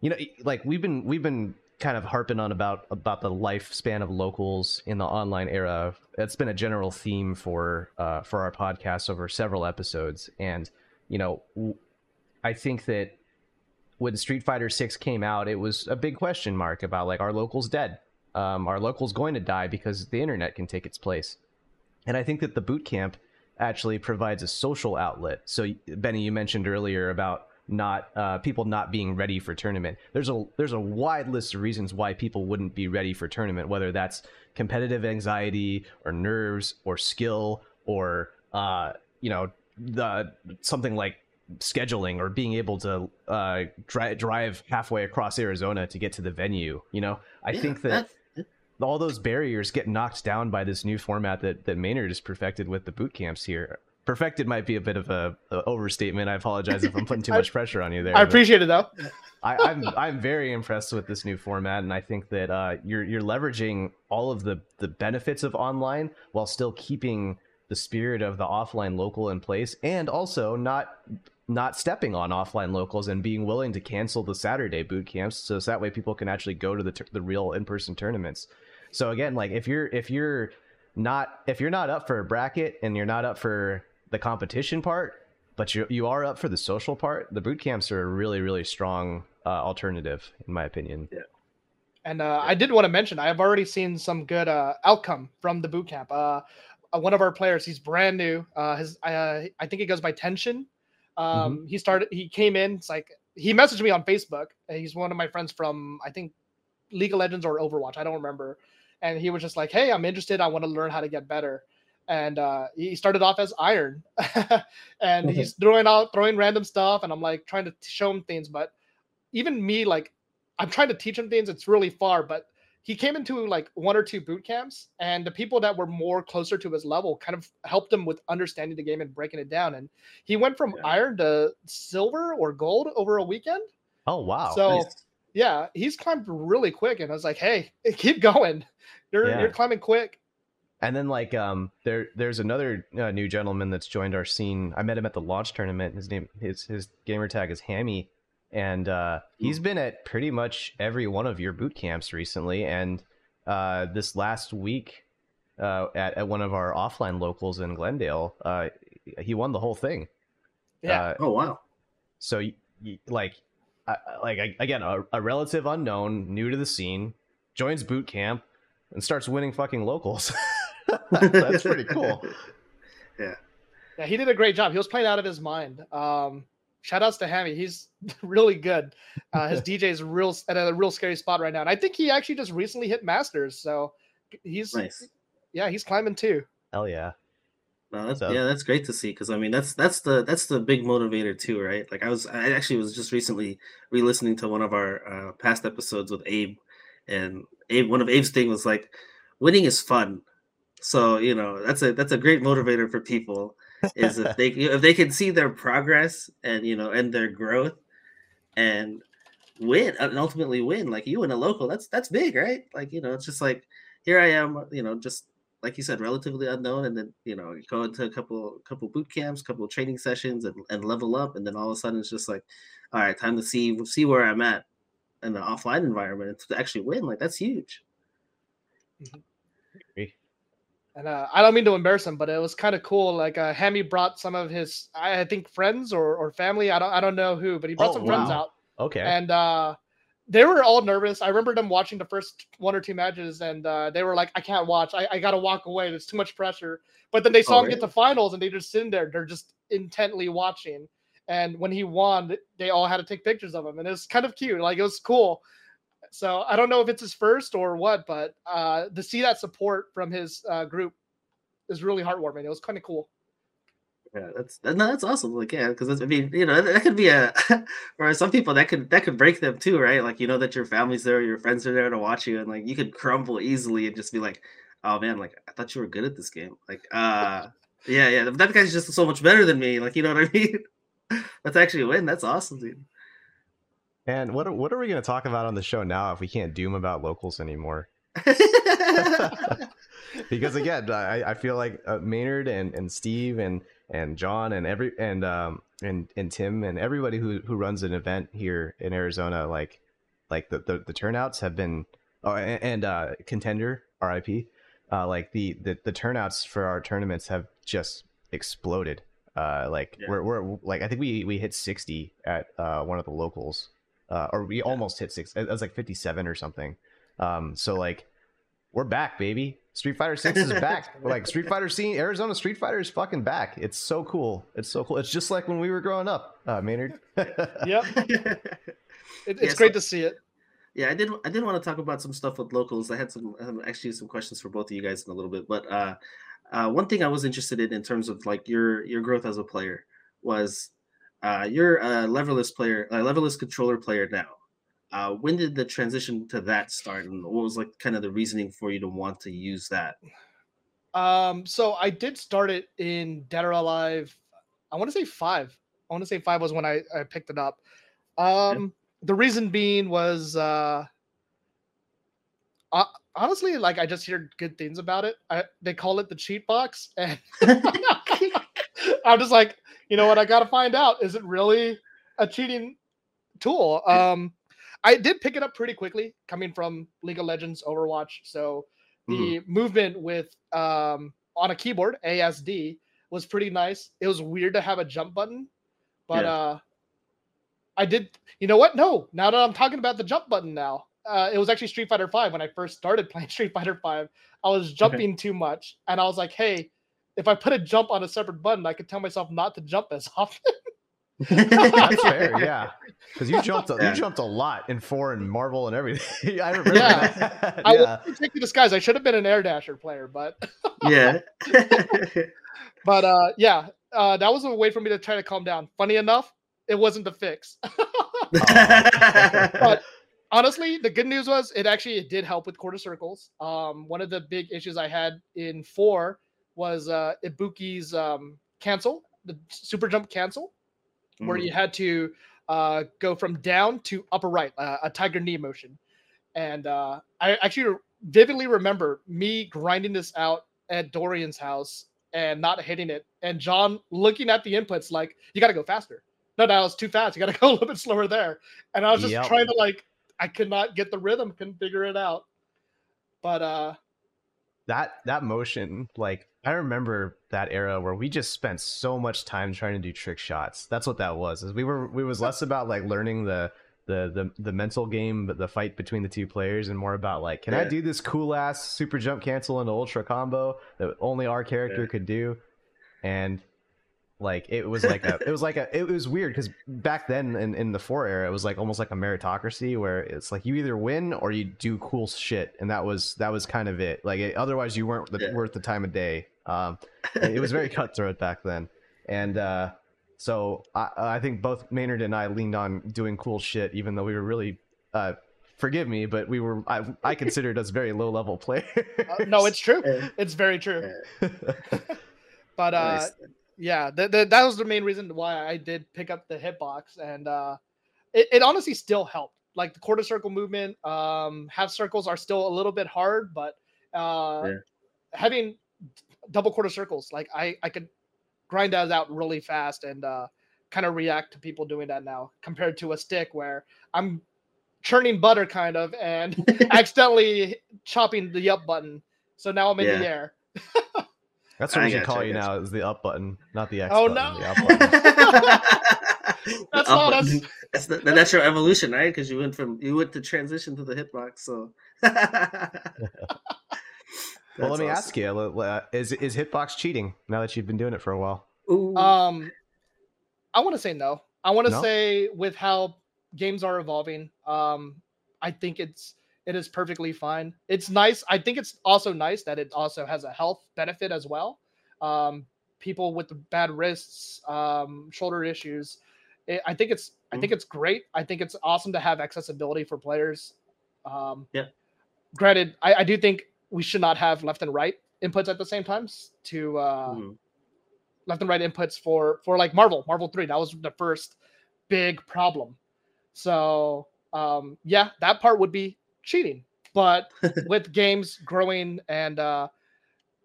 you know, like we've been, we've been kind of harping on about, about the lifespan of locals in the online era. That's been a general theme for, uh, for our podcast over several episodes. And, you know, w- I think that when Street Fighter six came out, it was a big question mark about like, are locals dead? Um, are locals going to die because the internet can take its place? And I think that the boot camp actually provides a social outlet. So Benny, you mentioned earlier about not uh, people not being ready for tournament. There's a there's a wide list of reasons why people wouldn't be ready for tournament, whether that's competitive anxiety or nerves or skill or uh, you know the something like scheduling or being able to uh, dri- drive halfway across Arizona to get to the venue. You know, I yeah, think that all those barriers get knocked down by this new format that that Maynard has perfected with the boot camps here. Perfected might be a bit of a, a overstatement. I apologize if I'm putting too much pressure on you there. I appreciate it though. I, I'm I'm very impressed with this new format, and I think that uh, you're you're leveraging all of the the benefits of online while still keeping the spirit of the offline local in place, and also not not stepping on offline locals and being willing to cancel the Saturday boot camps, so that way people can actually go to the the real in person tournaments. So again, like if you're if you're not if you're not up for a bracket and you're not up for the competition part, but you you are up for the social part, the boot camps are a really, really strong uh, alternative, in my opinion. Yeah. And uh, yeah. I did want to mention, I have already seen some good uh, outcome from the boot camp. Uh, one of our players, he's brand new. Uh, his uh, I think he goes by Tension. Um, mm-hmm. He started. He came in. It's like he messaged me on Facebook. He's one of my friends from I think League of Legends or Overwatch. I don't remember. And he was just like, "Hey, I'm interested. I want to learn how to get better." And uh, he started off as Iron, and he's throwing out throwing random stuff, and I'm like trying to t- show him things. But even me, like, I'm trying to teach him things. It's really far. But he came into like one or two boot camps, and the people that were more closer to his level kind of helped him with understanding the game and breaking it down. And he went from yeah. Iron to Silver or Gold over a weekend. Oh wow! So nice. Yeah, he's climbed really quick, and I was like, "Hey, keep going. You're yeah. you're climbing quick." And then like um there there's another uh, new gentleman that's joined our scene. I met him at the launch tournament. His name his his gamer tag is Hammy, and uh, he's been at pretty much every one of your boot camps recently. And uh, this last week uh, at at one of our offline locals in Glendale, uh, he won the whole thing. Yeah. Uh, oh wow. So you, you, like I, like I, again a, a relative unknown, new to the scene, joins boot camp and starts winning fucking locals. That's pretty cool. Yeah. Yeah, he did a great job. He was playing out of his mind. Um, shout outs to Hammy. He's really good. Uh, his D J is real at a real scary spot right now. And I think he actually just recently hit Masters. So he's nice. Yeah, he's climbing too. Hell yeah. No, that's, so. Yeah, that's great to see, because I mean that's that's the that's the big motivator too, right? Like I was I actually was just recently re-listening to one of our uh, past episodes with Abe, and Abe one of Abe's thing was like, winning is fun. So, you know, that's a that's a great motivator for people, is if they if they can see their progress and, you know, and their growth. And win and ultimately win, like you and a local, that's that's big, right? Like, you know, it's just like, here I am, you know, just like you said, relatively unknown, and then, you know, you go into a couple couple boot camps, couple of training sessions, and, and level up, and then all of a sudden it's just like, all right, time to see see where I'm at in the offline environment to actually win. Like, that's huge. Mm-hmm. And uh, I don't mean to embarrass him, but it was kind of cool. Like, uh, Hammy brought some of his, I think, friends or, or family. I don't I don't know who, but he brought oh, some wow. friends out. Okay. And uh, they were all nervous. I remember them watching the first one or two matches, and uh, they were like, I can't watch. I, I got to walk away. There's too much pressure. But then they saw oh, him really? get to finals, and they just sitting there. They're just intently watching. And when he won, they all had to take pictures of him. And it was kind of cute. Like, it was cool. So I don't know if it's his first or what, but uh, to see that support from his uh, group is really heartwarming. It was kind of cool. Yeah, that's no, that's awesome. Like, yeah, because I mean, you know, that could be a, or some people that could that could break them too, right? Like, you know that your family's there, your friends are there to watch you, and like you could crumble easily and just be like, oh man, like I thought you were good at this game. Like, uh, yeah, yeah, that guy's just so much better than me. Like, you know what I mean? That's actually a win. That's awesome, dude. And what are, what are we going to talk about on the show now if we can't doom about locals anymore? Because again, I, I feel like uh, Maynard and, and Steve and, and John and every and um and, and Tim and everybody who, who runs an event here in Arizona, like like the, the, the turnouts have been oh and, and uh, Contender R I P uh, like the, the the turnouts for our tournaments have just exploded. Uh, like yeah. we're we're like I think we, we hit sixty at uh, one of the locals. Uh, or we yeah. almost hit six. It was like fifty-seven or something. Um, so like, we're back, baby. Street Fighter six is back. Like Street Fighter scene, Arizona Street Fighter is fucking back. It's so cool. It's so cool. It's just like when we were growing up, uh, Maynard. Yep. It, it's yeah, great so, to see it. Yeah, I did. I did want to talk about some stuff with locals. I had some um, actually some questions for both of you guys in a little bit, but uh, uh, one thing I was interested in in terms of like your your growth as a player was. Uh, you're a leverless player, a leverless controller player now. Uh, when did the transition to that start, and what was like kind of the reasoning for you to want to use that? Um, so I did start it in Dead or Alive. I want to say five. I want to say five was when I, I picked it up. Um, yeah. The reason being was uh, uh, honestly, like I just heard good things about it. I, they call it the cheat box, and I'm just like, you know what? I got to find out. Is it really a cheating tool? Um, I did pick it up pretty quickly coming from League of Legends, Overwatch. So the mm. movement with um, on a keyboard, A S D, was pretty nice. It was weird to have a jump button, but yeah. uh, I did. You know what? No, now that I'm talking about the jump button now, uh, it was actually Street Fighter V. When I first started playing Street Fighter V, I was jumping okay. too much. And I was like, hey, if I put a jump on a separate button, I could tell myself not to jump as often. That's fair, yeah. Because you jumped, a, yeah. you jumped a lot in four and Marvel and everything. I remember. Yeah, that. I yeah. will take the disguise. I should have been an air dasher player, but yeah. But uh, yeah, uh, that was a way for me to try to calm down. Funny enough, it wasn't the fix. But honestly, the good news was it actually it did help with quarter circles. Um, one of the big issues I had in four. Was uh, Ibuki's um, cancel, the super jump cancel, mm-hmm. where you had to uh, go from down to upper right, uh, a tiger knee motion. And uh, I actually vividly remember me grinding this out at Dorian's house and not hitting it. And John looking at the inputs like, you got to go faster. No, no, it's too fast. You got to go a little bit slower there. And I was just yep. trying to like, I could not get the rhythm, couldn't figure it out. But uh, that that motion, like, I remember that era where we just spent so much time trying to do trick shots. That's what that was. Is we were we was less about like learning the the the, the mental game, but the fight between the two players, and more about like, can yeah. I do this cool ass super jump cancel into ultra combo that only our character yeah. could do? And like it was like a it was like a it was weird because back then in in the four era, it was like almost like a meritocracy where it's like you either win or you do cool shit, and that was that was kind of it. Like it, otherwise, you weren't the, yeah. worth the time of day. Um, it was very cutthroat back then, and uh, so I, I think both Maynard and I leaned on doing cool shit, even though we were really, uh, forgive me, but we were I, I considered us very low level players. Uh, no, it's true. It's very true. But uh, yeah, the, the, that was the main reason why I did pick up the hitbox, and uh, it, it honestly still helped. like the quarter circle movement, um, half circles are still a little bit hard, but uh, yeah. having double quarter circles, like I, I could grind those out really fast and uh, kind of react to people doing that now compared to a stick where I'm churning butter kind of and accidentally chopping the up button. So now I'm in yeah. the air. That's what I we should call you, you now is the up button, not the X oh, button. Oh, no. That's not us. That's, the, that's your evolution, right? Because you went from you went to transition to the hitbox. So, well, let me awesome. ask you: is is hitbox cheating now that you've been doing it for a while? Ooh. Um, I want to say no. I want to no? say with how games are evolving, um, I think it's. It is perfectly fine. It's nice. I think it's also nice that it also has a health benefit as well. Um, people with bad wrists, um, shoulder issues. It, I think it's. Mm-hmm. I think it's great. I think it's awesome to have accessibility for players. Um, yeah. Granted, I, I do think we should not have left and right inputs at the same times. To uh, mm-hmm. left and right inputs for for like Marvel, Marvel three. That was the first big problem. So um, yeah, that part would be cheating, but with games growing and uh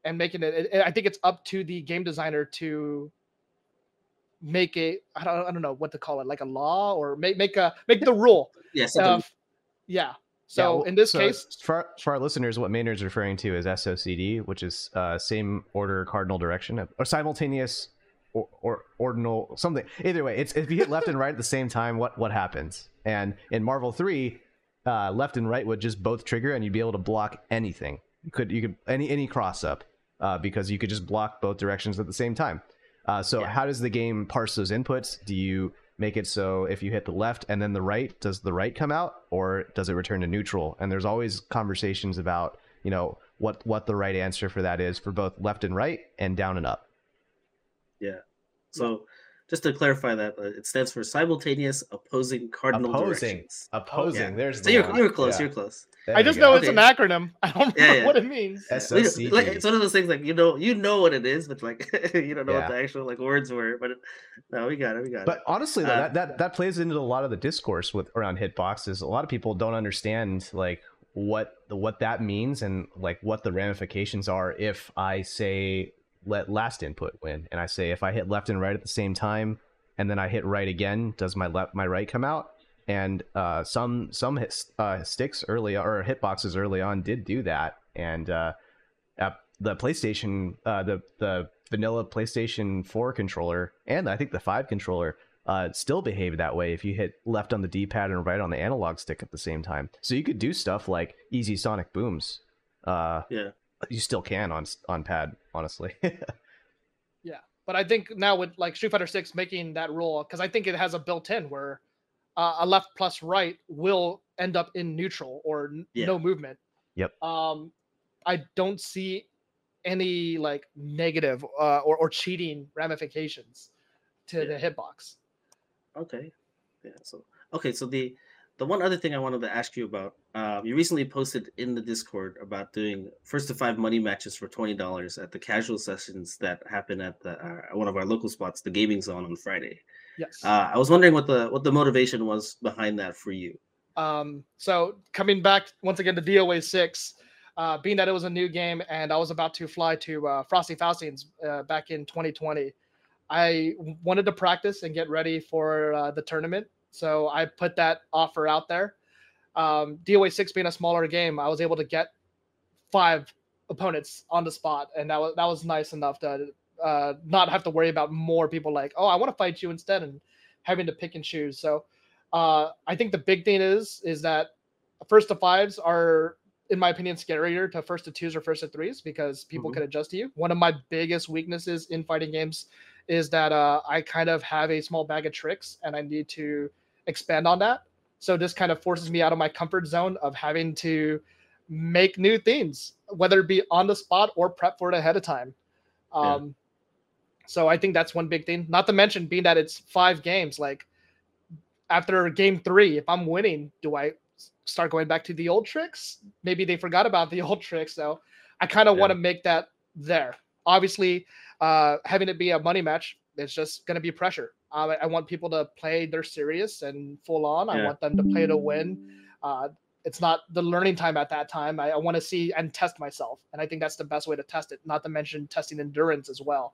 and making it, it, I think it's up to the game designer to make a I don't I don't know what to call it, like a law or make make a make the rule. Yes. Yeah, uh, yeah. So yeah, well, in this so case, for for our listeners, what Maynard's referring to is S O C D, which is uh same order cardinal direction or simultaneous or, or ordinal something. Either way, it's if you hit left and right at the same time, what what happens? And in Marvel three. Uh, left and right would just both trigger, and you'd be able to block anything. You could you could any any cross up uh, because you could just block both directions at the same time. Uh, so yeah. How does the game parse those inputs? Do you make it so if you hit the left and then the right, does the right come out, or does it return to neutral? And there's always conversations about you know what what the right answer for that is for both left and right and down and up. Yeah. So. Just to clarify that, uh, it stands for simultaneous opposing cardinal opposing. directions. Opposing. Opposing. Yeah. There's so the you're, you're close. Yeah. You're close. There I just know it's okay. an acronym. I don't yeah, know yeah. what it means. S O C D. Like, it's one of those things like you know you know what it is, but like you don't know yeah. what the actual like words were. But no, we got it. We got but it. But honestly, though, uh, that, that that plays into a lot of the discourse with around hitboxes. A lot of people don't understand like what what that means and like what the ramifications are if I say. Let last input win, and I say if I hit left and right at the same time, and then I hit right again, does my left my right come out? And uh, some some hit, uh, sticks early or hitboxes early on did do that, and uh, at the PlayStation uh, the the vanilla PlayStation four controller and I think the five controller uh, still behaved that way if you hit left on the D-pad and right on the analog stick at the same time. So you could do stuff like easy sonic booms. Uh, yeah. You still can on on pad, honestly. Yeah, but I think now with like Street Fighter six making that rule, because I think it has a built-in where uh, a left plus right will end up in neutral or n- yeah. no movement. Yep. Um, I don't see any like negative uh, or or cheating ramifications to yeah. the hitbox. Okay. Yeah. So okay. So the. The one other thing I wanted to ask you about, uh, you recently posted in the Discord about doing first to five money matches for twenty dollars at the casual sessions that happen at the, uh, one of our local spots, the Gaming Zone on Friday. Yes. Uh, I was wondering what the what the motivation was behind that for you. Um, so coming back once again to D O A six, uh, being that it was a new game and I was about to fly to uh, Frosty Faustine's uh, back in twenty twenty, I wanted to practice and get ready for uh, the tournament. So I put that offer out there. Um, D O A six being a smaller game, I was able to get five opponents on the spot. And that was, that was nice enough to uh, not have to worry about more people like, oh, I want to fight you instead and having to pick and choose. So uh, I think the big thing is, is that first to fives are, in my opinion, scarier to first to twos or first to threes because people mm-hmm. can adjust to you. One of my biggest weaknesses in fighting games is that uh, I kind of have a small bag of tricks and I need to expand on that. So this kind of forces me out of my comfort zone of having to make new things, whether it be on the spot or prep for it ahead of time. Um, yeah. So I think that's one big thing, not to mention being that it's five games, like after game three, if I'm winning, do I start going back to the old tricks? Maybe they forgot about the old tricks. So I kind of yeah. want to make that there. Obviously, uh, having it be a money match, it's just going to be pressure. Uh, I, I want people to play their serious and full on. Yeah. I want them to play to win. Uh, it's not the learning time at that time. I, I want to see and test myself. And I think that's the best way to test it, not to mention testing endurance as well.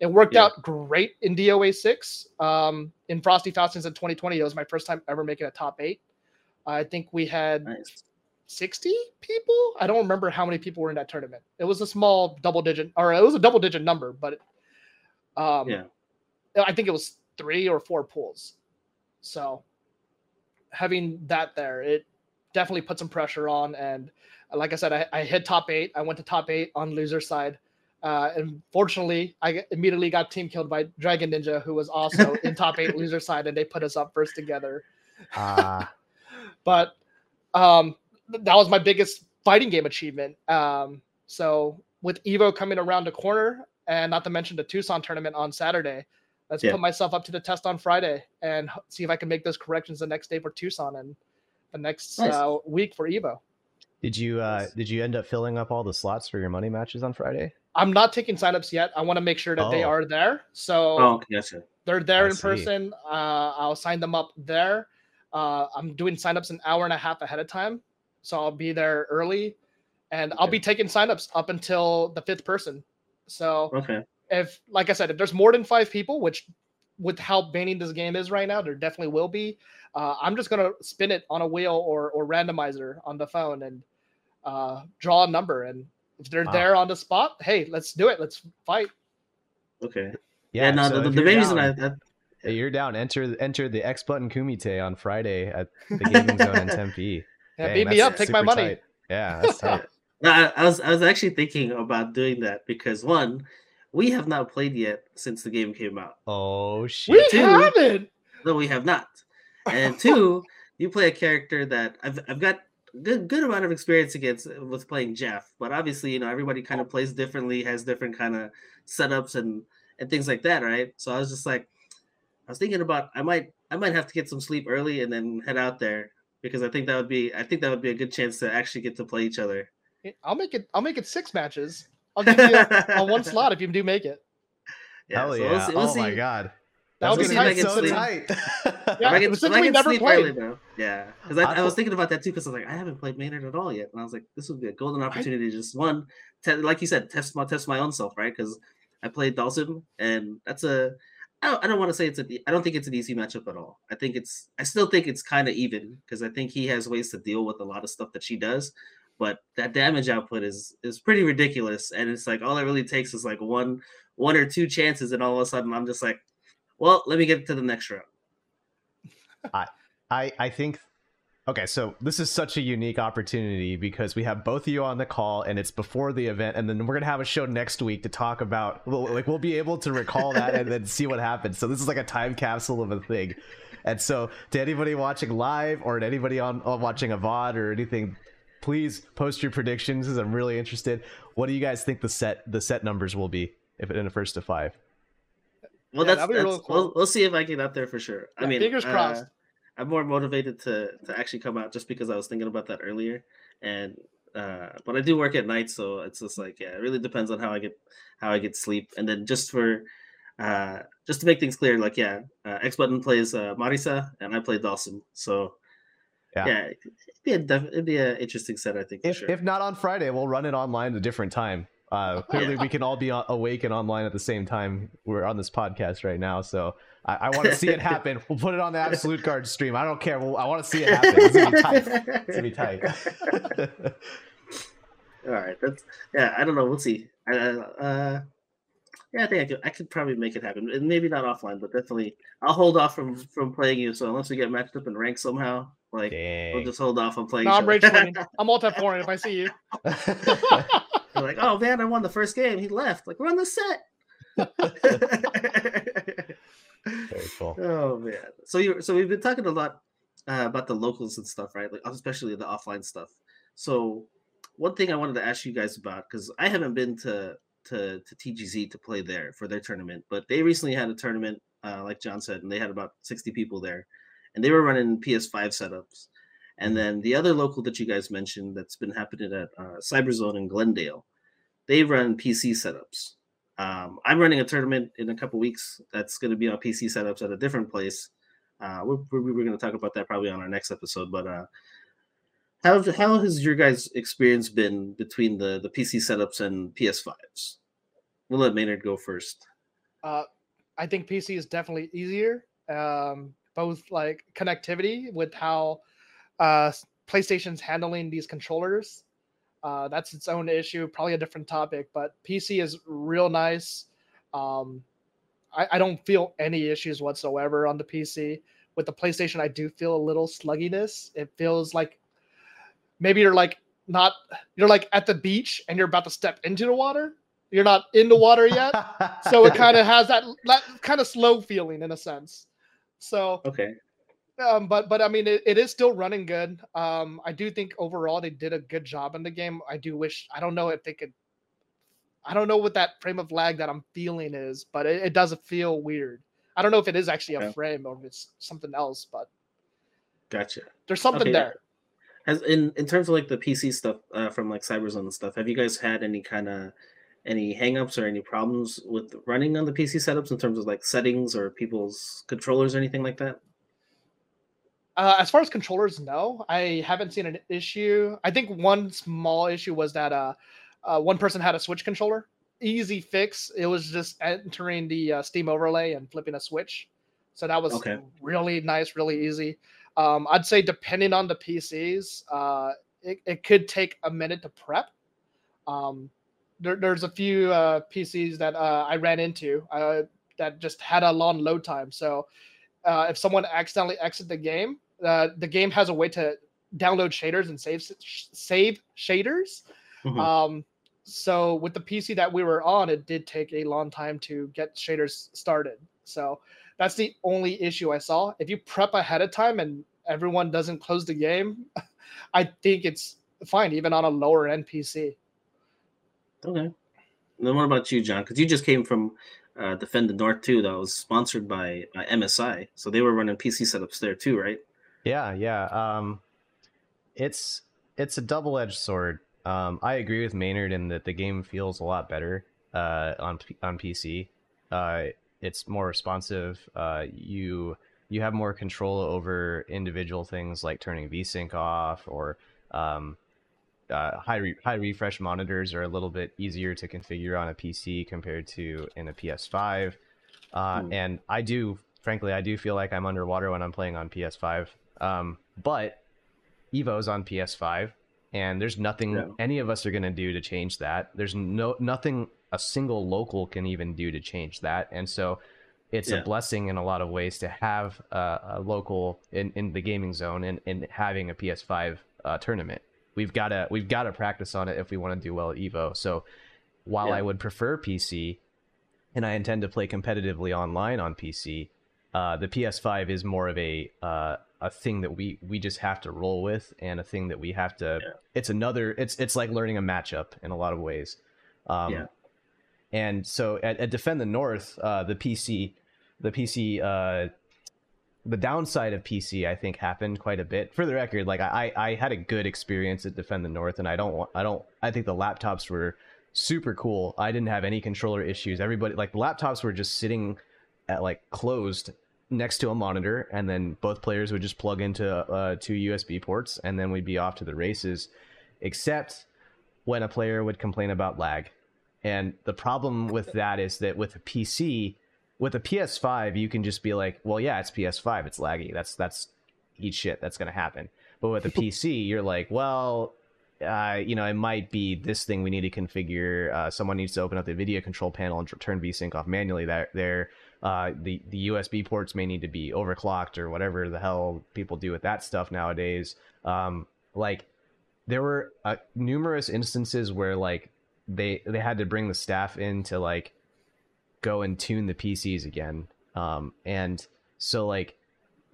It worked yeah. out great in D O A six. Um, in Frosty Fountains in twenty twenty, it was my first time ever making a top eight. Uh, I think we had nice. sixty people. I don't remember how many people were in that tournament. It was a small double digit, or it was a double digit number, but um, yeah. I think it was three or four pools. So having that there, it definitely put some pressure on. And like I said, I, I hit top eight. I went to top eight on loser side. Uh, and fortunately, I immediately got team killed by Dragon Ninja, who was also in top eight loser side, and they put us up first together. Uh. But um, that was my biggest fighting game achievement. Um, so with Evo coming around the corner, and not to mention the Tucson tournament on Saturday, let's yeah. put myself up to the test on Friday and see if I can make those corrections the next day for Tucson and the next nice. uh, week for Evo. Did you uh, did you end up filling up all the slots for your money matches on Friday? I'm not taking signups yet. I want to make sure that oh. they are there. So oh, yes, sir. they're there I in see. person. Uh, I'll sign them up there. Uh, I'm doing signups an hour and a half ahead of time. So I'll be there early, and okay. I'll be taking signups up until the fifth person. So okay. if, like I said, if there's more than five people, which with how banning this game is right now, there definitely will be. Uh, I'm just going to spin it on a wheel or, or randomizer on the phone and uh, draw a number. And if they're wow. there on the spot, hey, let's do it. Let's fight. Okay. Yeah. yeah no, so the, the main reason I, I you're down. Enter enter the X button Kumite on Friday at the Gaming Zone in Tempe. Yeah, beat me up. Take my money. Tight. Yeah, that's tight. No, I, I was I was actually thinking about doing that because one, we have not played yet since the game came out. Oh shit! We two, haven't. No, we have not. And two, you play a character that I've I've got good good amount of experience against with playing Jeff, but obviously you know everybody kind of plays differently, has different kind of setups and and things like that, right? So I was just like. I was thinking about I might I might have to get some sleep early and then head out there because I think that would be I think that would be a good chance to actually get to play each other. I'll make it I'll make it six matches. I'll give you a, a one slot if you do make it. Yeah, Hell so yeah. We'll see, we'll oh see. my god. That was we'll so sleep. tight. Yeah, I can, I can sleep played. early though. Yeah. Because I, I was thinking about that too, because I was like, I haven't played Maynard at all yet. And I was like, this would be a golden opportunity I... to just one te- like you said, test my test my own self, right? Because I played Dalsim and that's a I don't, I don't want to say it's a. I don't think it's an easy matchup at all. I think it's. I still think it's kind of even because I think he has ways to deal with a lot of stuff that she does, but that damage output is is pretty ridiculous. And it's like all it really takes is like one, one or two chances, and all of a sudden I'm just like, well, let me get to the next round. I, I, I think. Okay, so this is such a unique opportunity because we have both of you on the call and it's before the event, and then we're gonna have a show next week to talk about like we'll be able to recall that and then see what happens. So this is like a time capsule of a thing. And so to anybody watching live or to anybody on, on watching a V O D or anything, please post your predictions because I'm really interested. What do you guys think the set the set numbers will be if in a first to five? Well yeah, that's, that's cool. we'll, we'll see if I get out there for sure. Yeah, I mean fingers uh, crossed. I'm more motivated to, to actually come out just because I was thinking about that earlier, and uh, but I do work at night, so it's just like yeah, it really depends on how I get how I get sleep. And then just for uh, just to make things clear, like yeah, uh, X Button plays uh, Marisa, and I play Dawson, so yeah, yeah it'd be a def- it'd be an interesting set, I think. If sure. if not on Friday, we'll run it online at a different time. Uh, clearly, yeah. we can all be awake and online at the same time. We're on this podcast right now, so. I, I want to see it happen. We'll put it on the Absolute Guard stream. I don't care. We'll, I want to see it happen. It's gonna be tight. It's gonna be tight. All right. That's yeah. I don't know. We'll see. Uh, uh, yeah, I think I could. I could probably make it happen. And maybe not offline, but definitely I'll hold off from, from playing you. So unless we get matched up in rank somehow, like Dang. we'll just hold off on playing. No, I'm rage quitting. I'm multi-foreign if I see you. You're like, oh man, I won the first game. He left. Like we're on the set. Very cool. Oh man! So you so we've been talking a lot uh, about the locals and stuff, right? Like especially the offline stuff. So one thing I wanted to ask you guys about because I haven't been to, to to T G Z to play there for their tournament, but they recently had a tournament, uh, like John said, and they had about sixty people there, and they were running P S five setups. And then the other local that you guys mentioned that's been happening at uh, Cyberzone in Glendale, they run P C setups. Um, I'm running a tournament in a couple weeks that's going to be on P C setups at a different place. Uh, we're we're going to talk about that probably on our next episode. But uh, how how has your guys' experience been between the, the P C setups and P S fives? We'll let Maynard go first. Uh, I think P C is definitely easier. Um, both like connectivity with how uh, PlayStation's handling these controllers. Uh, that's its own issue, probably a different topic, but P C is real nice. Um, I, I don't feel any issues whatsoever on the P C. With the PlayStation, I do feel a little slugginess. It feels like maybe you're like not, you're like at the beach and you're about to step into the water. You're not in the water yet. So it kind of has that, that kind of slow feeling in a sense. So, okay. Um, but, but I mean, it, it is still running good. Um, I do think overall they did a good job in the game. I do wish, I don't know if they could, I don't know what that frame of lag that I'm feeling is, but it, it doesn't feel weird. I don't know if it is actually okay. a frame or if it's something else, but gotcha. There's something okay. there. As in, in terms of like the P C stuff uh, from like Cyberzone and stuff, have you guys had any kind of, any hangups or any problems with running on the P C setups in terms of like settings or people's controllers or anything like that? Uh, as far as controllers, no, I haven't seen an issue. I think one small issue was that uh, uh, one person had a Switch controller. Easy fix. It was just entering the uh, Steam overlay and flipping a switch. So that was okay. really nice, really easy. Um, I'd say depending on the P Cs, uh, it, it could take a minute to prep. Um, there, there's a few uh, P Cs that uh, I ran into uh, that just had a long load time. So uh, if someone accidentally exits the game, Uh, the game has a way to download shaders and save save shaders. Mm-hmm. Um, so with the P C that we were on, it did take a long time to get shaders started. So that's the only issue I saw. If you prep ahead of time and everyone doesn't close the game, I think it's fine, even on a lower end P C. Okay. Then what about you, John? Because you just came from uh, Defend the North two that was sponsored by, by M S I. So they were running P C setups there too, right? Yeah, yeah. Um, it's it's a double-edged sword. Um, I agree with Maynard in that the game feels a lot better uh, on on P C. Uh, it's more responsive. Uh, you you have more control over individual things like turning VSync off, or um, uh, high re- high refresh monitors are a little bit easier to configure on a P C compared to in a P S five. Uh, and I do, frankly, I do feel like I'm underwater when I'm playing on P S five. Um, but Evo's on P S five, and there's nothing yeah. any of us are going to do to change that. There's no nothing a single local can even do to change that. And so it's yeah. a blessing in a lot of ways to have uh, a local in, in the gaming zone and, and having a P S five uh, tournament. We've got to we've got to practice on it if we want to do well at Evo. So while yeah. I would prefer P C, and I intend to play competitively online on P C, uh, the P S five is more of a... Uh, a thing that we we just have to roll with, and a thing that we have to yeah. it's another it's it's like learning a matchup in a lot of ways. Um yeah. And so at, at Defend the North, uh the P C the P C uh the downside of P C I think happened quite a bit. For the record, like I I had a good experience at Defend the North, and I don't want I don't I think the laptops were super cool. I didn't have any controller issues. Everybody, like, the laptops were just sitting at like closed next to a monitor, and then both players would just plug into uh, two U S B ports, and then we'd be off to the races, except when a player would complain about lag. And the problem with that is that with a P C, with a P S five, you can just be like, well, yeah, it's P S five, it's laggy. That's, that's, eat shit, that's going to happen. But with a P C, you're like, well, uh, you know, it might be this thing we need to configure. Uh, someone needs to open up the video control panel and turn VSync off manually there. there. Uh, the, the U S B ports may need to be overclocked, or whatever the hell people do with that stuff nowadays. Um, like, there were uh, numerous instances where, like, they they had to bring the staff in to, like, go and tune the P Cs again. Um, and so, like,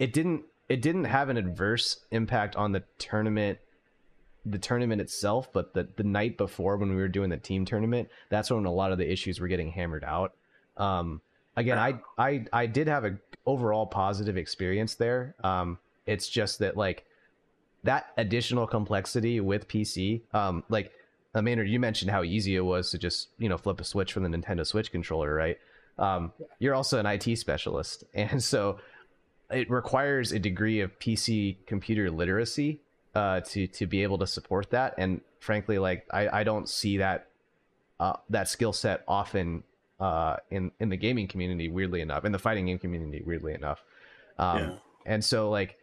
it didn't it didn't have an adverse impact on the tournament the tournament itself, but the, the night before, when we were doing the team tournament, that's when a lot of the issues were getting hammered out. Um, Again, I, I I did have a overall positive experience there. Um, it's just that, like, that additional complexity with P C, um, like uh, Maynard, you mentioned how easy it was to just, you know, flip a switch from the Nintendo Switch controller, right? Um, yeah. You're also an I T specialist. And so it requires a degree of P C computer literacy uh, to, to be able to support that. And frankly, like, I, I don't see that uh, that skill set often uh, in, in the gaming community, weirdly enough, in the fighting game community, weirdly enough. Um, yeah. And so, like,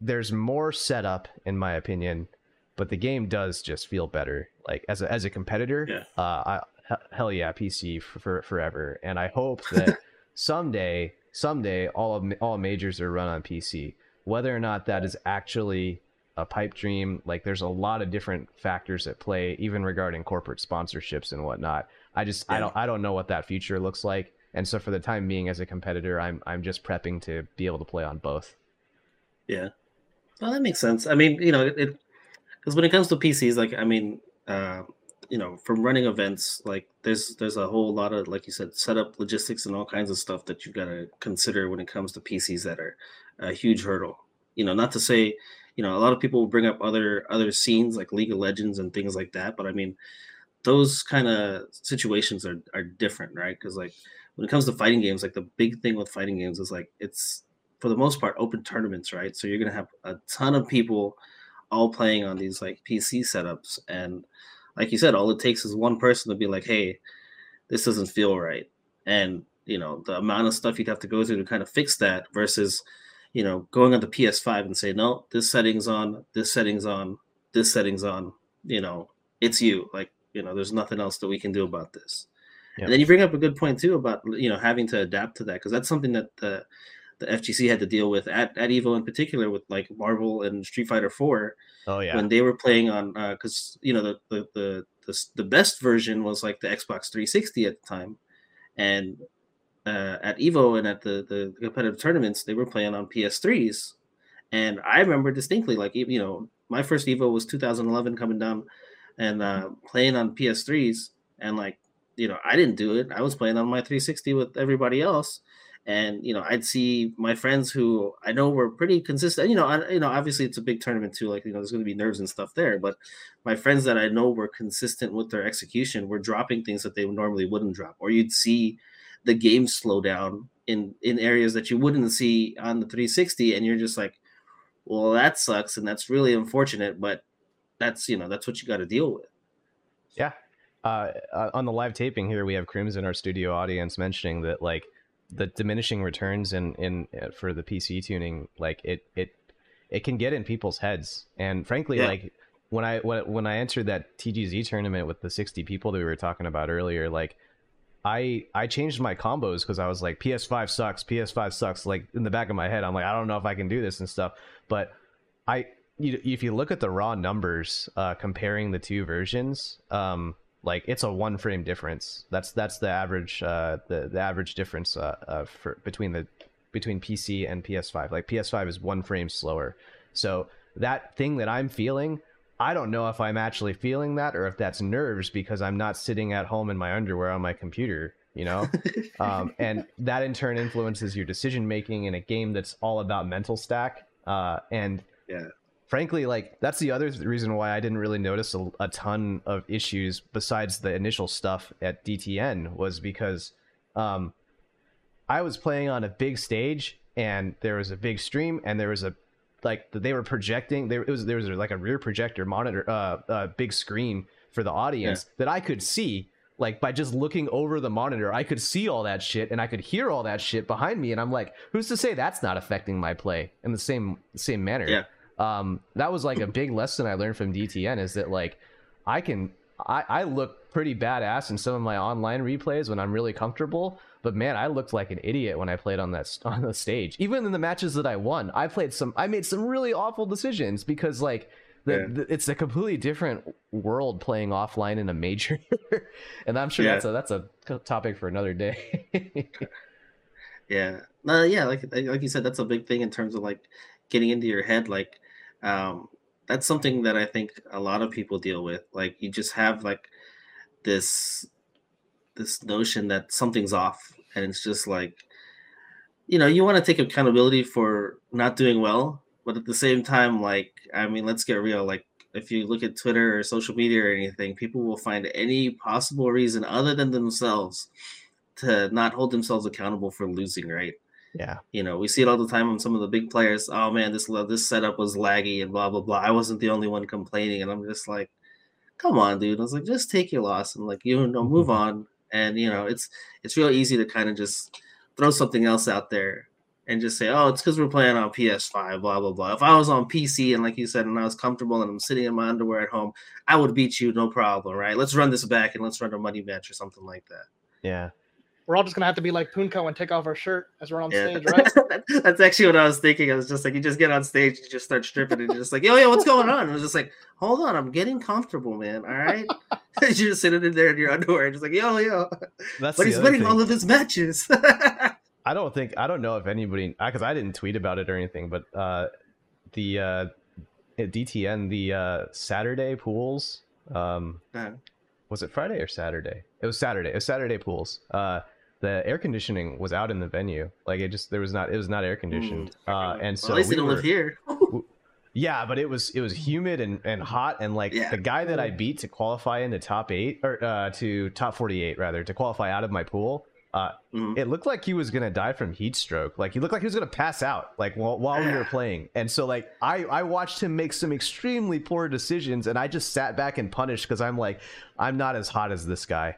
there's more setup, in my opinion, but the game does just feel better. Like, as a, as a competitor, yeah. uh, I, hell yeah, P C for, for forever. And I hope that someday, someday, all of all majors are run on P C. Whether or not that is actually a pipe dream, like, there's a lot of different factors at play, even regarding corporate sponsorships and whatnot. I just, yeah. I don't, I don't know what that future looks like. And so, for the time being, as a competitor, I'm, I'm just prepping to be able to play on both. Yeah. Well, that makes sense. I mean, you know, it because when it comes to P Cs, like, I mean, uh, you know, from running events, like, there's there's a whole lot of, like you said, setup, logistics, and all kinds of stuff that you've got to consider when it comes to P Cs that are a huge hurdle. You know, not to say, you know, a lot of people will bring up other other scenes like League of Legends and things like that, but I mean, those kind of situations are are different, right? Because, like, when it comes to fighting games, like, the big thing with fighting games is, like, it's, for the most part, open tournaments, right? So you're going to have a ton of people all playing on these, like, P C setups. And like you said, all it takes is one person to be like, hey, this doesn't feel right. And, you know, the amount of stuff you'd have to go through to kind of fix that versus, you know, going on the P S five and say, no, this setting's on, this setting's on, this setting's on, you know, it's you. Like, you know, there's nothing else that we can do about this. Yep. And then you bring up a good point, too, about, you know, having to adapt to that, because that's something that the the F G C had to deal with at, at Evo in particular, with like Marvel and Street Fighter four. Oh yeah, when they were playing on, because uh, you know the the, the the the best version was like the Xbox three sixty at the time, and uh, at Evo and at the, the competitive tournaments they were playing on P S threes, and I remember distinctly, like, you know, my first Evo was two thousand eleven coming down, and uh, playing on P S threes, and like, you know, I didn't do it. I was playing on my three sixty with everybody else. And, you know, I'd see my friends who I know were pretty consistent. You know, I, you know, obviously it's a big tournament too. Like, you know, there's going to be nerves and stuff there. But my friends that I know were consistent with their execution were dropping things that they normally wouldn't drop. Or you'd see the game slow down in, in areas that you wouldn't see on the three sixty. And you're just like, well, that sucks. And that's really unfortunate. But that's, you know, that's what you got to deal with. Yeah. Uh, on the live taping here, we have Crims in our studio audience mentioning that, like, the diminishing returns in, in for the P C tuning, like, it it it can get in people's heads. And frankly, yeah. like when I when, when I entered that T G Z tournament with the sixty people that we were talking about earlier, like I I changed my combos because I was like, P S five sucks, P S five sucks. Like, in the back of my head, I'm like, I don't know if I can do this and stuff. But I you, if you look at the raw numbers uh, comparing the two versions, um, like, it's a one frame difference. That's that's the average uh, the the average difference uh, uh, for between the between P C and P S five. Like, P S five is one frame slower. So that thing that I'm feeling, I don't know if I'm actually feeling that or if that's nerves because I'm not sitting at home in my underwear on my computer, you know. um, and that in turn influences your decision making in a game that's all about mental stack. Uh, and yeah. Frankly, like, that's the other th- reason why I didn't really notice a, a ton of issues besides the initial stuff at D T N was because um, I was playing on a big stage and there was a big stream and there was a, like, they were projecting, there, it was, there was like a rear projector monitor, uh, uh, big screen for the audience yeah. that I could see, like, by just looking over the monitor, I could see all that shit and I could hear all that shit behind me. And I'm like, who's to say that's not affecting my play in the same, same manner? Yeah. Um, that was like a big lesson I learned from D T N is that, like, I can, I, I look pretty badass in some of my online replays when I'm really comfortable, but man, I looked like an idiot when I played on that, on the stage, even in the matches that I won, I played some, I made some really awful decisions because, like, the, yeah. the, it's a completely different world playing offline in a major. And I'm sure yeah. that's a, that's a topic for another day. yeah. Uh, yeah. Like, like you said, that's a big thing in terms of, like, getting into your head. Like, Um, that's something that I think a lot of people deal with. Like, you just have, like, this this notion that something's off, and it's just like, you know, you want to take accountability for not doing well, but at the same time, like, I mean, let's get real. Like, if you look at Twitter or social media or anything, people will find any possible reason other than themselves to not hold themselves accountable for losing, right? Yeah. You know, we see it all the time on some of the big players. Oh, man, this this setup was laggy and blah, blah, blah. I wasn't the only one complaining. And I'm just like, come on, dude. I was like, just take your loss and, like, you know, move on. And, you know, it's it's real easy to kind of just throw something else out there and just say, oh, it's because we're playing on P S five, blah, blah, blah. If I was on P C and, like you said, and I was comfortable and I'm sitting in my underwear at home, I would beat you, no problem, right? Let's run this back and let's run a money match or something like that. Yeah. We're all just going to have to be like Punko and take off our shirt as we're on yeah. stage, right? That's actually what I was thinking. I was just like, you just get on stage, you just start stripping, and you're just like, yo, yo, what's going on? And I was just like, hold on, I'm getting comfortable, man, all right? You're just sitting in there in your underwear, just like, yo, yo. That's but he's winning thing. All of his matches. I don't think, I don't know if anybody, because I didn't tweet about it or anything, but uh, the uh, at D T N, the uh, Saturday pools, um, uh-huh. was it Friday or Saturday? It was Saturday. It was Saturday pools. Uh, the air conditioning was out in the venue. Like it just, there was not, it was not air conditioned. Uh, and so well, at least we don't live here. we, yeah, but it was, it was humid and, and hot. And like yeah. the guy that I beat to qualify in the top eight or uh, to top forty-eight rather, to qualify out of my pool. Uh, mm-hmm. It looked like he was going to die from heat stroke. Like he looked like he was going to pass out like while, while we were playing. And so like I, I watched him make some extremely poor decisions and I just sat back and punished because I'm like, I'm not as hot as this guy.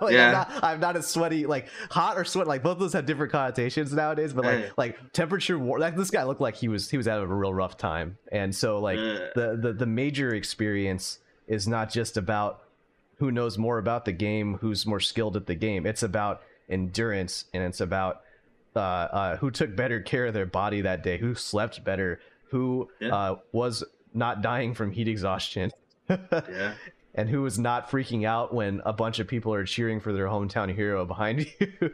like, yeah. I'm not, I'm not as sweaty, like hot or sweat. Like both of those have different connotations nowadays, but like, yeah. like temperature war, like this guy looked like he was, he was out of a real rough time. And so like yeah. the, the, the major experience is not just about who knows more about the game, who's more skilled at the game. It's about endurance, and it's about uh, uh, who took better care of their body that day, who slept better, who yeah. uh, was not dying from heat exhaustion, yeah. and who was not freaking out when a bunch of people are cheering for their hometown hero behind you.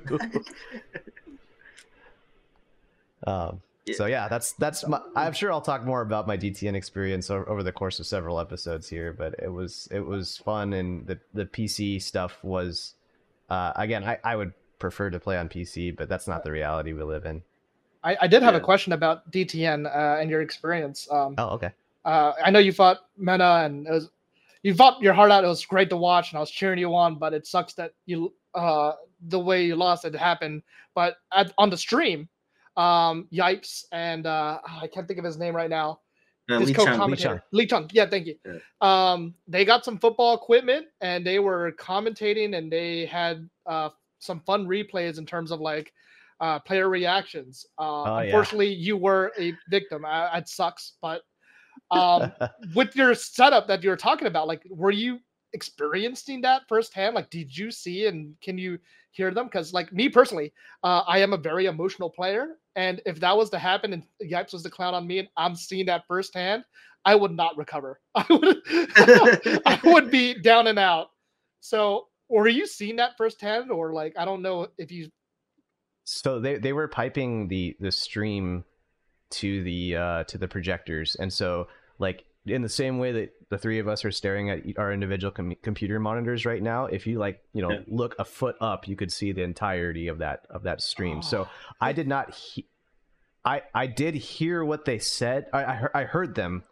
um, yeah. So yeah, that's that's my, I'm sure I'll talk more about my D T N experience over, over the course of several episodes here, but it was it was fun, and the, the P C stuff was uh, again I, I would prefer to play on P C, but that's not the reality we live in. I, I did have yeah. a question about D T N uh, and your experience. Um, oh okay. Uh, I know you fought Mena, and it was you fought your heart out. It was great to watch, and I was cheering you on. But it sucks that you uh, the way you lost it happened. But at, on the stream. Um, Yipes and uh, I can't think of his name right now. No, his Lee co-commentator, Lee Chung. Yeah, thank you. Yeah. Um, they got some football equipment and they were commentating, and they had uh, some fun replays in terms of like uh, player reactions. Uh, oh, unfortunately, yeah. you were a victim. I, it sucks, but um, with your setup that you were talking about, like, were you experiencing that firsthand? Like, did you see and can you hear them? Because, like, me personally, uh, I am a very emotional player. And if that was to happen and Yipes was the clown on me and I'm seeing that firsthand, I would not recover. I would I would be down and out. So, were you seeing that firsthand? Or, like, I don't know if you... So, they, they were piping the, the stream to the uh, to the projectors. And so, like, in the same way that the three of us are staring at our individual com- computer monitors right now, if you like, you know, yeah. look a foot up, you could see the entirety of that, of that stream. Oh. So I did not, he- I, I did hear what they said. I, I, he- I heard them,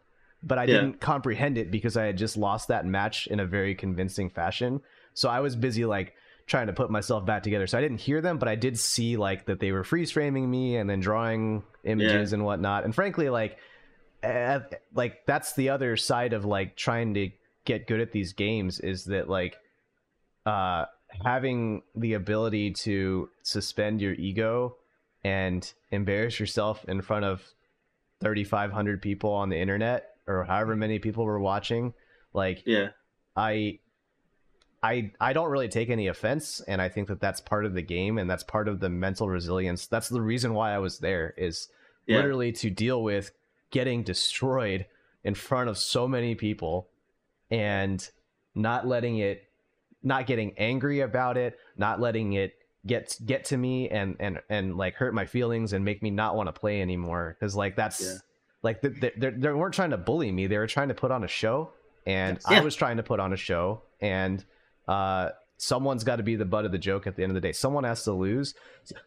but I yeah. didn't comprehend it because I had just lost that match in a very convincing fashion. So I was busy, like, trying to put myself back together. So I didn't hear them, but I did see, like, that they were freeze framing me and then drawing images yeah. and whatnot. And frankly, like, like that's the other side of like trying to get good at these games, is that like uh having the ability to suspend your ego and embarrass yourself in front of thirty-five hundred people on the internet or however many people were watching. Like yeah I I I don't really take any offense, and I think that that's part of the game, and that's part of the mental resilience. That's the reason why I was there, is yeah. literally to deal with getting destroyed in front of so many people and not letting it, not getting angry about it, not letting it get get to me and and and like hurt my feelings and make me not want to play anymore. Because like that's yeah. like they, they, they weren't trying to bully me, they were trying to put on a show, and yeah. I was trying to put on a show, and uh someone's got to be the butt of the joke at the end of the day. Someone has to lose.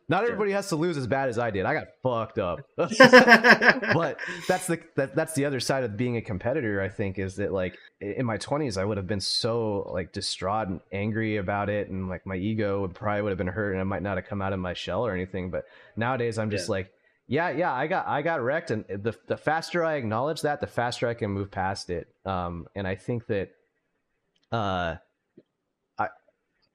Not everybody has to lose as bad as I did. I got fucked up. But that's the that, that's the other side of being a competitor, I think, is that like in my twenties I would have been so like distraught and angry about it, and like my ego would probably would have been hurt, and I might not have come out of my shell or anything. But nowadays I'm just yeah. like, yeah, yeah, I got I got wrecked, and the the faster I acknowledge that, the faster I can move past it. Um, and I think that uh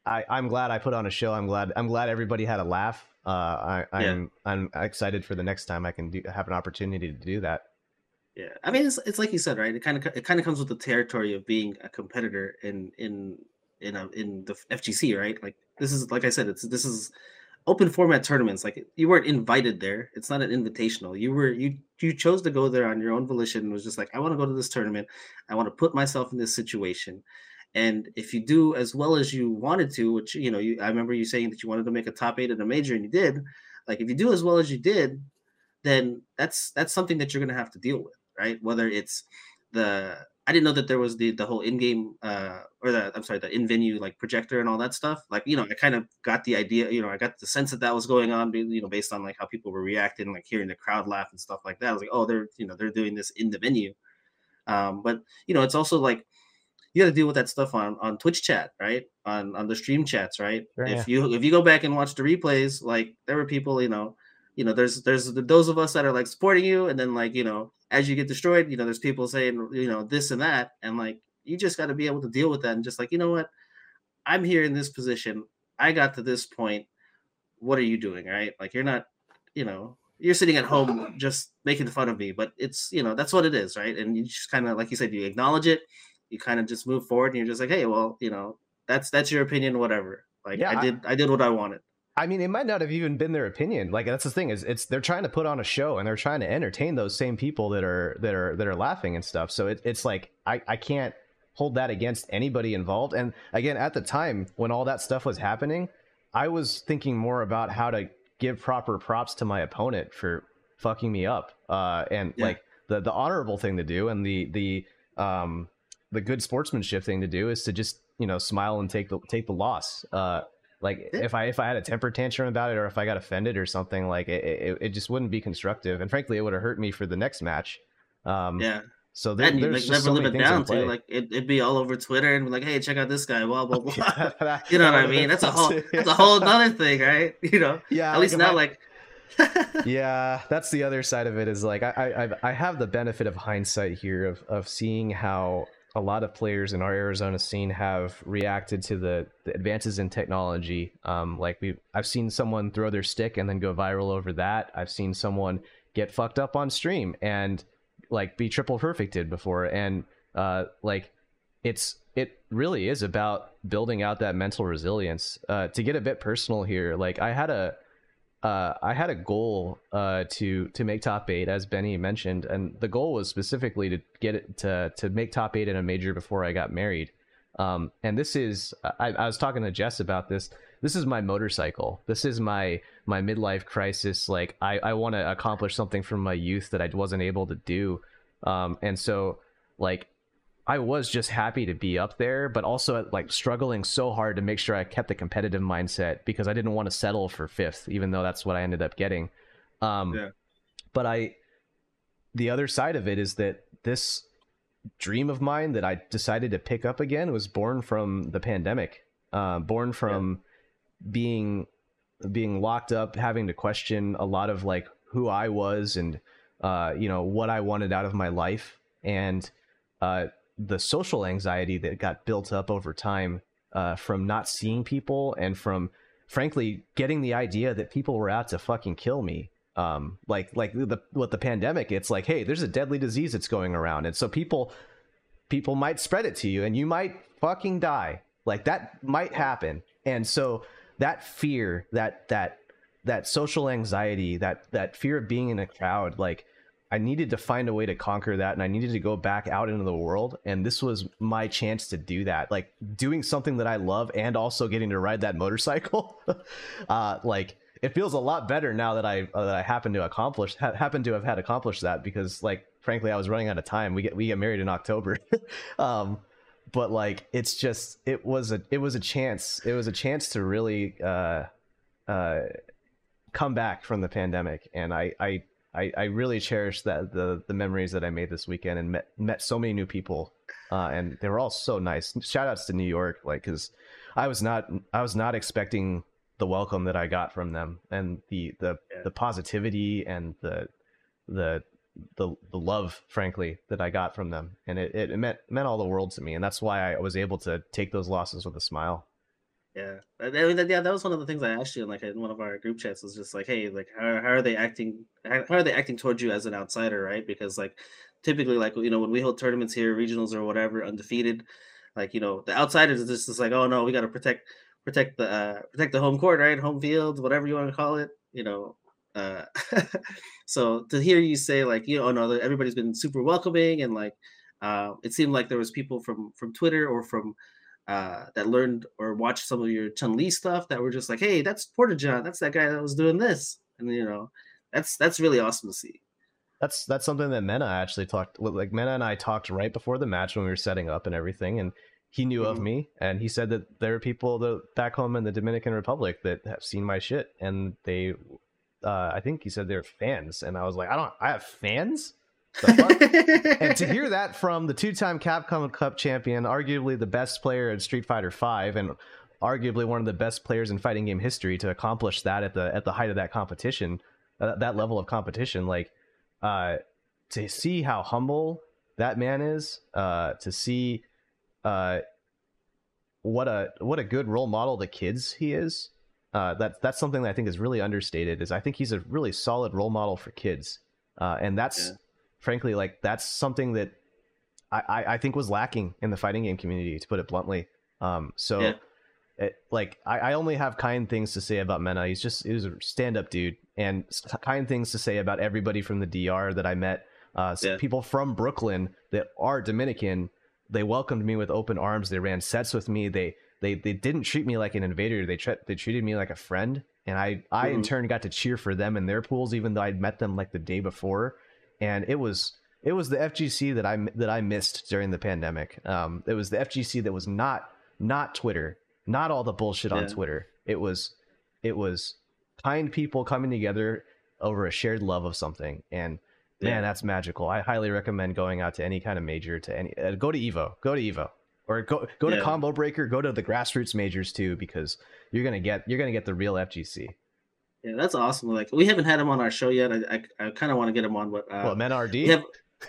I, I'm glad I put on a show. I'm glad. I'm glad everybody had a laugh. Uh, I, I'm yeah. I'm excited for the next time I can do, have an opportunity to do that. Yeah, I mean, it's it's like you said, right? It kind of it kind of comes with the territory of being a competitor in in in a, in the F G C, right? Like this is like I said, it's this is open format tournaments. Like you weren't invited there. It's not an invitational. You were you you chose to go there on your own volition. It was just like, I want to go to this tournament. I want to put myself in this situation. And if you do as well as you wanted to, which, you know, you, I remember you saying that you wanted to make a top eight in a major and you did, like, if you do as well as you did, then that's, that's something that you're going to have to deal with, right? Whether it's the, I didn't know that there was the, the whole in-game uh, or the, I'm sorry, the in-venue like projector and all that stuff. Like, you know, I kind of got the idea, you know, I got the sense that that was going on, you know, based on like how people were reacting, like hearing the crowd laugh and stuff like that. I was like, oh, they're, you know, they're doing this in the venue. Um, but, you know, it's also like, you got to deal with that stuff on, on Twitch chat, right? On on the stream chats, right? right? If you if you go back and watch the replays, like there were people, you know, you know, there's there's those of us that are like supporting you, and then like, you know, as you get destroyed, you know, there's people saying, you know, this and that, and like you just got to be able to deal with that and just like, you know what, I'm here in this position, I got to this point, what are you doing, right? Like you're not, you know, you're sitting at home just making fun of me, but it's, you know, that's what it is, right? And you just kind of, like you said, you acknowledge it. You kind of just move forward and you're just like, hey, well, you know, that's that's your opinion, whatever. Like yeah, I did I, I did what I wanted. I mean, it might not have even been their opinion. Like that's the thing, is it's they're trying to put on a show and they're trying to entertain those same people that are that are that are laughing and stuff. So it, it's like I, I can't hold that against anybody involved. And again, at the time when all that stuff was happening, I was thinking more about how to give proper props to my opponent for fucking me up. Uh and yeah. like the, the honorable thing to do, and the the um the good sportsmanship thing to do is to just, you know, smile and take the, take the loss. Uh, like if I, if I had a temper tantrum about it, or if I got offended or something, like it, it, it just wouldn't be constructive. And frankly, it would have hurt me for the next match. Um, yeah. So there, and there's like, never so live it down to like, it, it'd be all over Twitter and be like, hey, check out this guy, blah, blah, blah. Yeah, you know what I mean? That's a whole, that's a whole other thing, right? You know, yeah, at like least not I... like, yeah, that's the other side of it, is like, I, I, I have the benefit of hindsight here of, of seeing how a lot of players in our Arizona scene have reacted to the, the advances in technology. Um, like we, I've seen someone throw their stick and then go viral over that. I've seen someone get fucked up on stream and like be triple perfected before. And uh, like it's it really is about building out that mental resilience. Uh, to get a bit personal here, like I had a uh, I had a goal uh, to to make top eight, as Benny mentioned, and the goal was specifically to get it to to make top eight in a major before I got married. Um, and this is I, I was talking to Jess about this. This is my motorcycle. This is my my midlife crisis. Like I, I want to accomplish something from my youth that I wasn't able to do. Um, and so like I was just happy to be up there, but also like struggling so hard to make sure I kept the competitive mindset, because I didn't want to settle for fifth, even though that's what I ended up getting. Um, yeah. But I, the other side of it is that this dream of mine that I decided to pick up again was born from the pandemic, uh, born from yeah. being, being locked up, having to question a lot of like who I was and, uh, you know, what I wanted out of my life. And, uh, the social anxiety that got built up over time uh, from not seeing people, and from frankly getting the idea that people were out to fucking kill me. Um, like, like the, with the pandemic, it's like, hey, there's a deadly disease that's going around. And so people, people might spread it to you and you might fucking die. Like that might happen. And so that fear, that, that, that social anxiety, that, that fear of being in a crowd, like, I needed to find a way to conquer that, and I needed to go back out into the world. And this was my chance to do that, like doing something that I love and also getting to ride that motorcycle. uh, like it feels a lot better now that I uh, that I happen to accomplish ha- happen to have had accomplished that, because like frankly I was running out of time. We get we get married in October, um, but like it's just it was a it was a chance it was a chance to really uh, uh, come back from the pandemic, and I I, I, I really cherish that the the memories that I made this weekend, and met met so many new people, uh, and they were all so nice. Shout outs to New York, like, because I was not I was not expecting the welcome that I got from them, and the the, yeah. the positivity and the the the the love, frankly, that I got from them, and it, it meant meant all the world to me, and that's why I was able to take those losses with a smile. Yeah, I mean, yeah, that was one of the things I asked you, like in one of our group chats, was just like, hey, like how how are they acting? How are they acting towards you as an outsider, right? Because like typically, like you know, when we hold tournaments here, regionals or whatever, undefeted, like you know, the outsiders are just, just like, oh no, we got to protect. Protect the uh, protect the home court, right? Home field, whatever you want to call it, you know. Uh, so to hear you say like, you know, oh no, everybody's been super welcoming, and like, uh, it seemed like there was people from from Twitter or from uh, that learned or watched some of your Chun-Li stuff that were just like, hey, that's Portageon, that's that guy that was doing this, and you know, that's that's really awesome to see. That's that's something that Mena actually talked, like Mena and I talked right before the match when we were setting up and everything, and he knew mm-hmm. of me, and he said that there are people that back home in the Dominican Republic that have seen my shit, and they, uh, I think he said they're fans, and I was like, I don't, I have fans? And to hear that from the two-time Capcom Cup champion, arguably the best player in Street Fighter five, and arguably one of the best players in fighting game history, to accomplish that at the at the height of that competition, uh, that level of competition, like, uh, to see how humble that man is, uh, to see. Uh, what a what a good role model to kids he is. Uh, that that's something that I think is really understated. Is I think he's a really solid role model for kids, uh, and that's yeah. frankly like that's something that I, I, I think was lacking in the fighting game community, to put it bluntly. Um, so, yeah. it, like I, I only have kind things to say about Mena. He's just he was a stand up dude, and kind things to say about everybody from the D R that I met. Uh, yeah. People from Brooklyn that are Dominican. They welcomed me with open arms. They ran sets with me. They they they didn't treat me like an invader. They tre- they treated me like a friend. And I, I mm. in turn got to cheer for them in their pools, even though I'd met them like the day before. And it was it was the F G C that I that I missed during the pandemic. Um, it was the F G C that was not not Twitter, not all the bullshit yeah. on Twitter. It was it was kind people coming together over a shared love of something. And man, that's magical. I highly recommend going out to any kind of major, to any uh, go to Evo, go to Evo, or go go yeah. to Combo Breaker, go to the grassroots majors too, because you're gonna get you're gonna get the real F G C. Yeah, that's awesome. Like we haven't had him on our show yet. I I, I kind of want to get him on, but uh, well, Maynard. Yeah,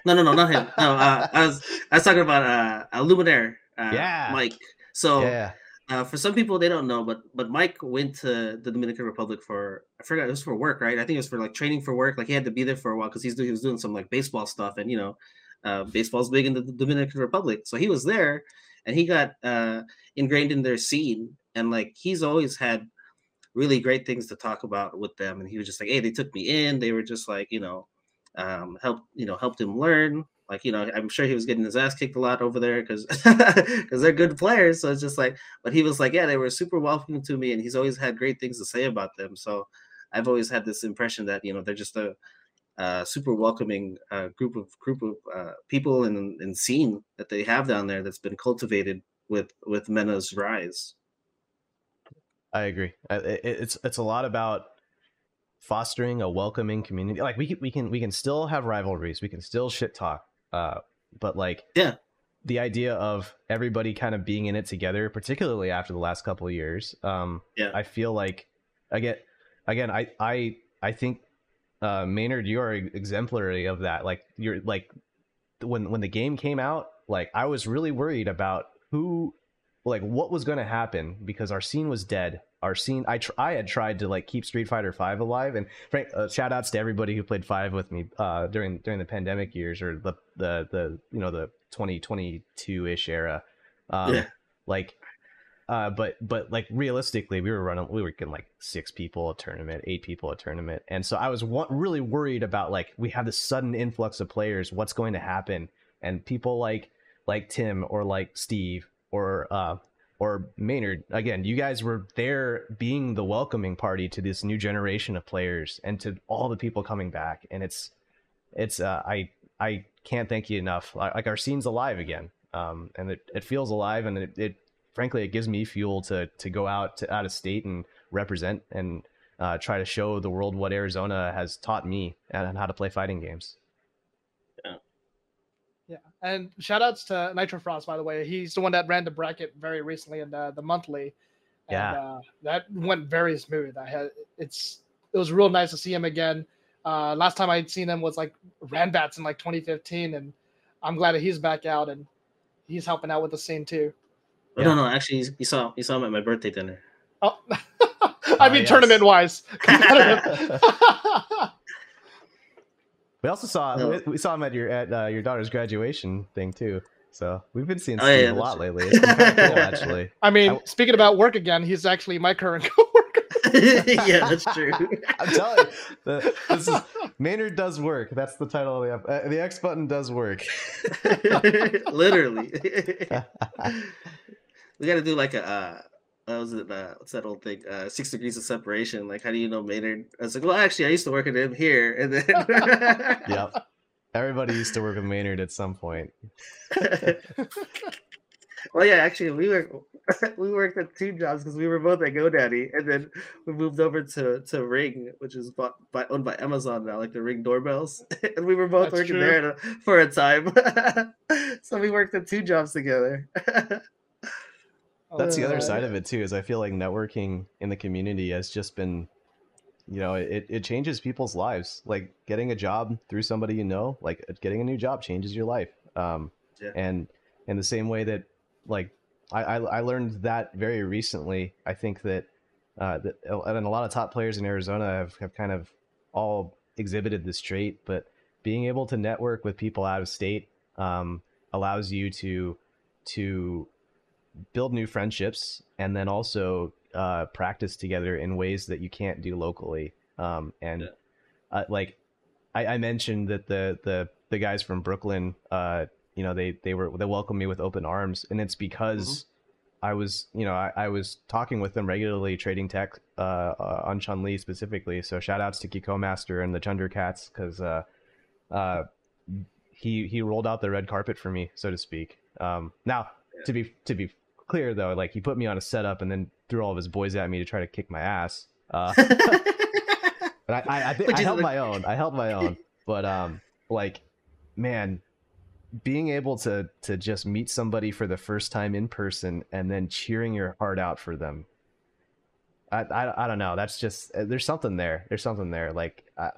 no, no, no, not him. No, uh, I was I was talking about uh, Luminaire, uh, yeah, Mike. So. Yeah. Uh, for some people, they don't know, but but Mike went to the Dominican Republic for, I forgot, it was for work, right? I think it was for, like, training for work. Like, he had to be there for a while because he's doing, he was doing some, like, baseball stuff. And, you know, uh, baseball's big in the Dominican Republic. So he was there, and he got uh, ingrained in their scene. And, like, he's always had really great things to talk about with them. And he was just like, hey, they took me in. They were just like, you know, um, helped, you know, helped him learn. Like, you know, I'm sure he was getting his ass kicked a lot over there because they're good players. So it's just like, but he was like, yeah, they were super welcoming to me. And he's always had great things to say about them. So I've always had this impression that, you know, they're just a, a super welcoming uh, group of group of uh, people and, and scene that they have down there that's been cultivated with with Mena's rise. I agree. It's it's a lot about fostering a welcoming community. Like we can, we can we can still have rivalries. We can still shit talk. Uh, but like, yeah, the idea of everybody kind of being in it together, particularly after the last couple of years. Um, yeah. I feel like again, again, I, I, I think, uh, Maynard, you are exemplary of that. Like you're like when, when the game came out, like I was really worried about who, like what was going to happen because our scene was dead. Our scene, I tr- I had tried to like keep Street Fighter five alive, and Frank, uh, shout outs to everybody who played five with me uh, during during the pandemic years or the the, the you know the twenty twenty-two ish era, um, yeah. like, uh, but but like realistically, we were running, we were getting like six people a tournament, eight people a tournament, and so I was wa- really worried about like we have this sudden influx of players, what's going to happen, and people like like Tim or like Steve or. Uh, Or Maynard, again, you guys were there being the welcoming party to this new generation of players and to all the people coming back. And it's, it's, uh, I, I can't thank you enough. Like our scene's alive again. um, and it, it feels alive, and it, it frankly it gives me fuel to to go out to out of state and represent and uh, try to show the world what Arizona has taught me and how to play fighting games. Yeah, yeah, and shout outs to Nitro Frost, by the way. He's the one that ran the bracket very recently in the, the monthly. And, yeah, uh, that went very smooth. I had it's it was real nice to see him again. Uh, last time I'd seen him was like Ranbats in like twenty fifteen, and I'm glad that he's back out and he's helping out with the scene too. Oh, yeah. No, no, actually, he's, you saw you saw him at my birthday dinner. Oh, I mean, uh, yes. Tournament wise. We also saw no. we saw him at your at uh, your daughter's graduation thing too. So we've been seeing Steve oh, yeah, a lot true. lately. It's been kind of cool, actually. I mean, I, speaking about work again, he's actually my current coworker. Yeah, that's true. I'm telling you, the, this is, Maynard does work. That's the title of the uh, the X button does work. Literally. We got to do like a uh, what was it? Uh, what's that old thing? Uh, six degrees of separation. Like, how do you know Maynard? I was like, well, actually, I used to work with him here, and then. Yep. Everybody used to work with Maynard at some point. Well, yeah, actually, we were we worked at two jobs because we were both at GoDaddy, and then we moved over to, to Ring, which is bought by owned by Amazon now, like the Ring doorbells. And we were both That's working true. there at a, for a time, so we worked at two jobs together. That's the other side of it too. Is I feel like networking in the community has just been. You know, it, it changes people's lives. Like getting a job through somebody you know, like getting a new job changes your life. Um, yeah. And in the same way that, like, I, I, I learned that very recently. I think that, uh, that and a lot of top players in Arizona have, have kind of all exhibited this trait, but being able to network with people out of state um, allows you to to build new friendships and then also Uh, practice together in ways that you can't do locally. Um, and yeah. uh, like I, I mentioned that the, the, the guys from Brooklyn, uh, you know, they, they were, they welcomed me with open arms, and it's because mm-hmm. I was, you know, I, I was talking with them regularly, trading tech uh, uh, on Chun-Li specifically. So shout outs to Kiko Master and the Thundercats. Cause uh, uh, he, he rolled out the red carpet for me, so to speak. Um, now yeah. to be, to be clear though, like he put me on a setup and then threw all of his boys at me to try to kick my ass. Uh, but I, I, I, th- I held my own. I held my own. But um, like, man, being able to to just meet somebody for the first time in person and then cheering your heart out for them. I, I, I don't know. That's just there's something there. There's something there. Like, I,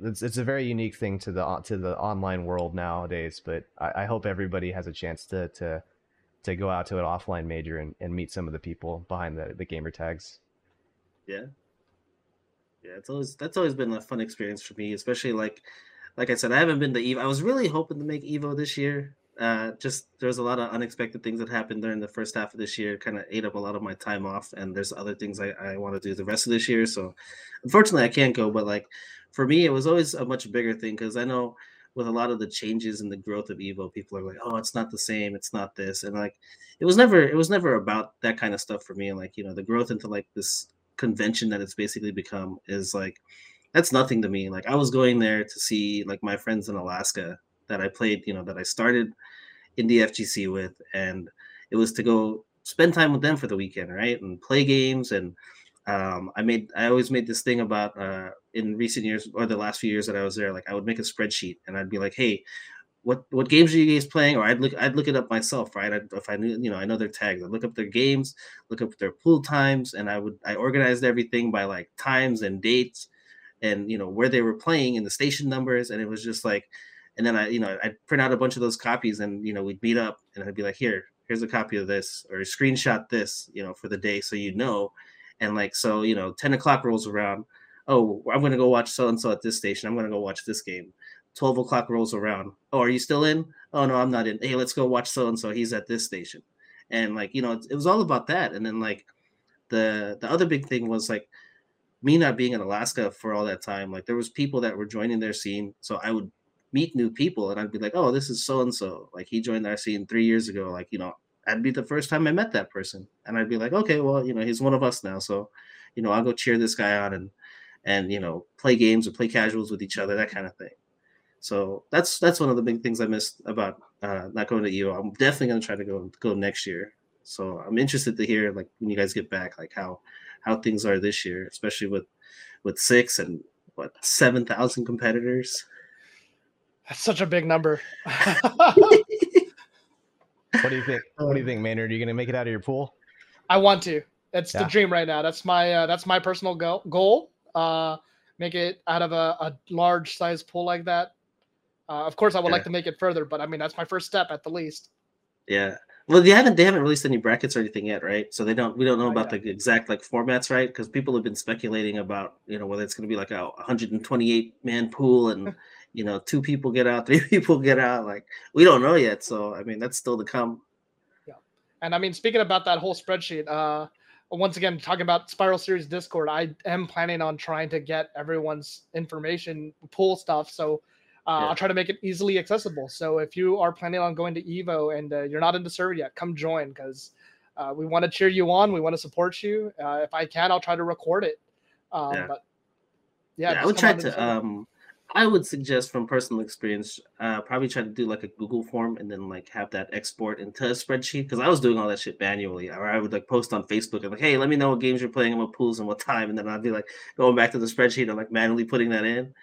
it's it's a very unique thing to the to the online world nowadays. But I, I hope everybody has a chance to to. to go out to an offline major and, and meet some of the people behind the, the gamer tags. Yeah. Yeah. It's always, that's always been a fun experience for me, especially like, like I said, I haven't been to Evo. I was really hoping to make Evo this year. Uh, just, there was a lot of unexpected things that happened during the first half of this year, kind of ate up a lot of my time off. And there's other things I, I want to do the rest of this year. So unfortunately I can't go, but like for me, it was always a much bigger thing. Cause I know, with a lot of the changes and the growth of Evo, people are like, oh, it's not the same. It's not this. And like, it was never, it was never about that kind of stuff for me. And like, you know, the growth into like this convention that it's basically become is like, that's nothing to me. Like I was going there to see like my friends in Alaska that I played, you know, that I started in the F G C with, and it was to go spend time with them for the weekend. Right. And play games. And um, I made, I always made this thing about, uh, in recent years or the last few years that I was there, like I would make a spreadsheet and I'd be like, hey, what, what games are you guys playing? Or I'd look, I'd look it up myself. Right. I'd, if I knew, you know, I know their tags, I'd look up their games, look up their pool times. And I would, I organized everything by like times and dates and, you know, where they were playing and the station numbers. And it was just like, and then I, you know, I'd print out a bunch of those copies and, you know, we'd meet up and I'd be like, here, here's a copy of this or screenshot this, you know, for the day. So, you know, and like, so, you know, ten o'clock rolls around. Oh, I'm going to go watch so-and-so at this station. I'm going to go watch this game. twelve o'clock rolls around. Oh, are you still in? Oh, no, I'm not in. Hey, let's go watch so-and-so. He's at this station. And, like, you know, it, it was all about that. And then, like, the the other big thing was, like, me not being in Alaska for all that time. Like, there was people that were joining their scene. So I would meet new people, and I'd be like, oh, this is so-and-so. Like, he joined our scene three years ago. Like, you know, that'd be the first time I met that person. And I'd be like, okay, well, you know, he's one of us now. So, you know, I'll go cheer this guy on and, and, you know, play games or play casuals with each other, that kind of thing. So that's that's one of the big things I missed about uh, not going to E V O. I'm definitely going to try to go go next year. So I'm interested to hear, like, when you guys get back, like how how things are this year, especially with with six and what seven thousand competitors. That's such a big number. What do you think? What do you think, Maynard? Are you going to make it out of your pool? I want to. That's yeah. the dream right now. That's my uh, that's my personal go- goal. Uh, make it out of a, a large size pool like that. Uh, of course, I would yeah. like to make it further, but I mean that's my first step at the least. Yeah. Well, they haven't they haven't released any brackets or anything yet, right? So they don't we don't know oh, about yeah. the exact like formats, right? Because people have been speculating about, you know, whether it's going to be like a one hundred twenty-eight man pool and you know two people get out, three people get out. Like we don't know yet. So I mean that's still to come. Yeah. And I mean speaking about that whole spreadsheet, uh, once again talking about Spiral Series Discord, I am planning on trying to get everyone's information pool stuff. So. Uh, yeah. I'll try to make it easily accessible. So if you are planning on going to E V O and uh, you're not in the server yet, come join because uh, we want to cheer you on. We want to support you. Uh, if I can, I'll try to record it. Um, yeah. But yeah, yeah I would try to. Um, I would suggest from personal experience, uh, probably try to do like a Google form and then like have that export into a spreadsheet because I was doing all that shit manually. Or I would like post on Facebook and like, hey, let me know what games you're playing and what pools and what time, and then I'd be like going back to the spreadsheet and like manually putting that in.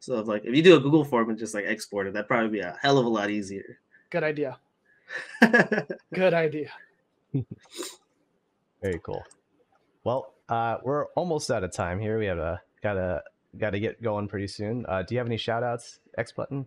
So, if, like, if you do a Google form and just, like, export it, that'd probably be a hell of a lot easier. Good idea. Good idea. Very cool. Well, uh, we're almost out of time here. We have a gotta gotta get going pretty soon. Uh, do you have any shout-outs, XButton?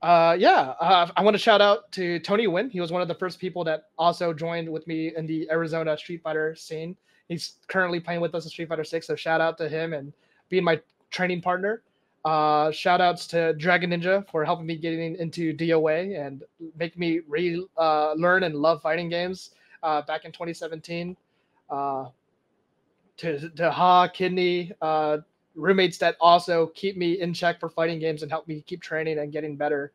Uh, yeah. Uh, I want to shout out to Tony Nguyen. He was one of the first people that also joined with me in the Arizona Street Fighter scene. He's currently playing with us in Street Fighter six, so shout out to him and being my training partner. Uh, shout outs to Dragon Ninja for helping me getting into D O A and make me re uh, learn and love fighting games uh, back in twenty seventeen. Uh, to to Ha Kidney uh, roommates that also keep me in check for fighting games and help me keep training and getting better.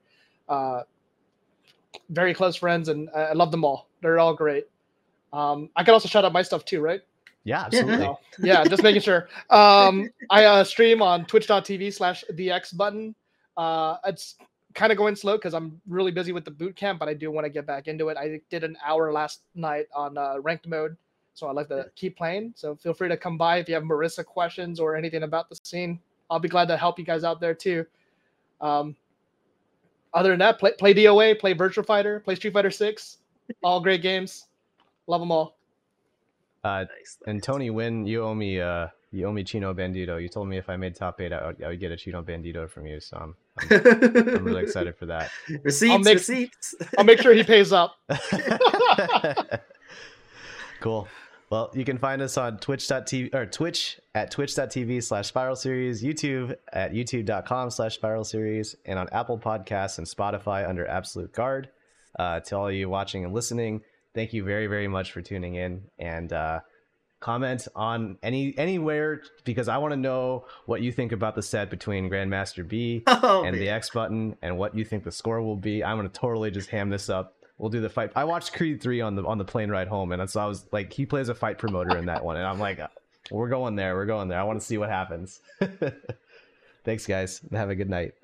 Uh, very close friends and I love them all. They're all great. Um, I can also shout out my stuff too, right? Yeah, absolutely. Yeah. yeah, just making sure. Um, I uh, stream on twitch.tv slash TheXButton. Uh, it's kind of going slow because I'm really busy with the boot camp, but I do want to get back into it. I did an hour last night on uh, ranked mode, so I'd like to keep playing. So feel free to come by if you have Marissa questions or anything about the scene. I'll be glad to help you guys out there too. Um, other than that, play, play D O A, play Virtual Fighter, play Street Fighter six. All great games. Love them all. Uh, nice, nice. And Tony Nguyen, you owe me, uh, you owe me Chino Bandito. You told me if I made top eight, I would, I would get a Chino Bandito from you. So I'm, I'm, I'm really excited for that. Receipts, I'll make, receipts. I'll make sure he pays up. Cool. Well, you can find us on twitch dot t v or Twitch at twitch dot t v slash Spiral Series, YouTube at youtube.com slash Spiral Series, and on Apple Podcasts and Spotify under Absolute Guard. Uh, to all you watching and listening, thank you very, very much for tuning in, and uh, comment on any anywhere because I want to know what you think about the set between Grandmaster B oh, and man. the XButton, and what you think the score will be. I'm gonna totally just ham this up. We'll do the fight. I watched Creed three on the on the plane ride home, and so I was like, he plays a fight promoter in that one, and I'm like, we're going there, we're going there. I want to see what happens. Thanks, guys, and have a good night.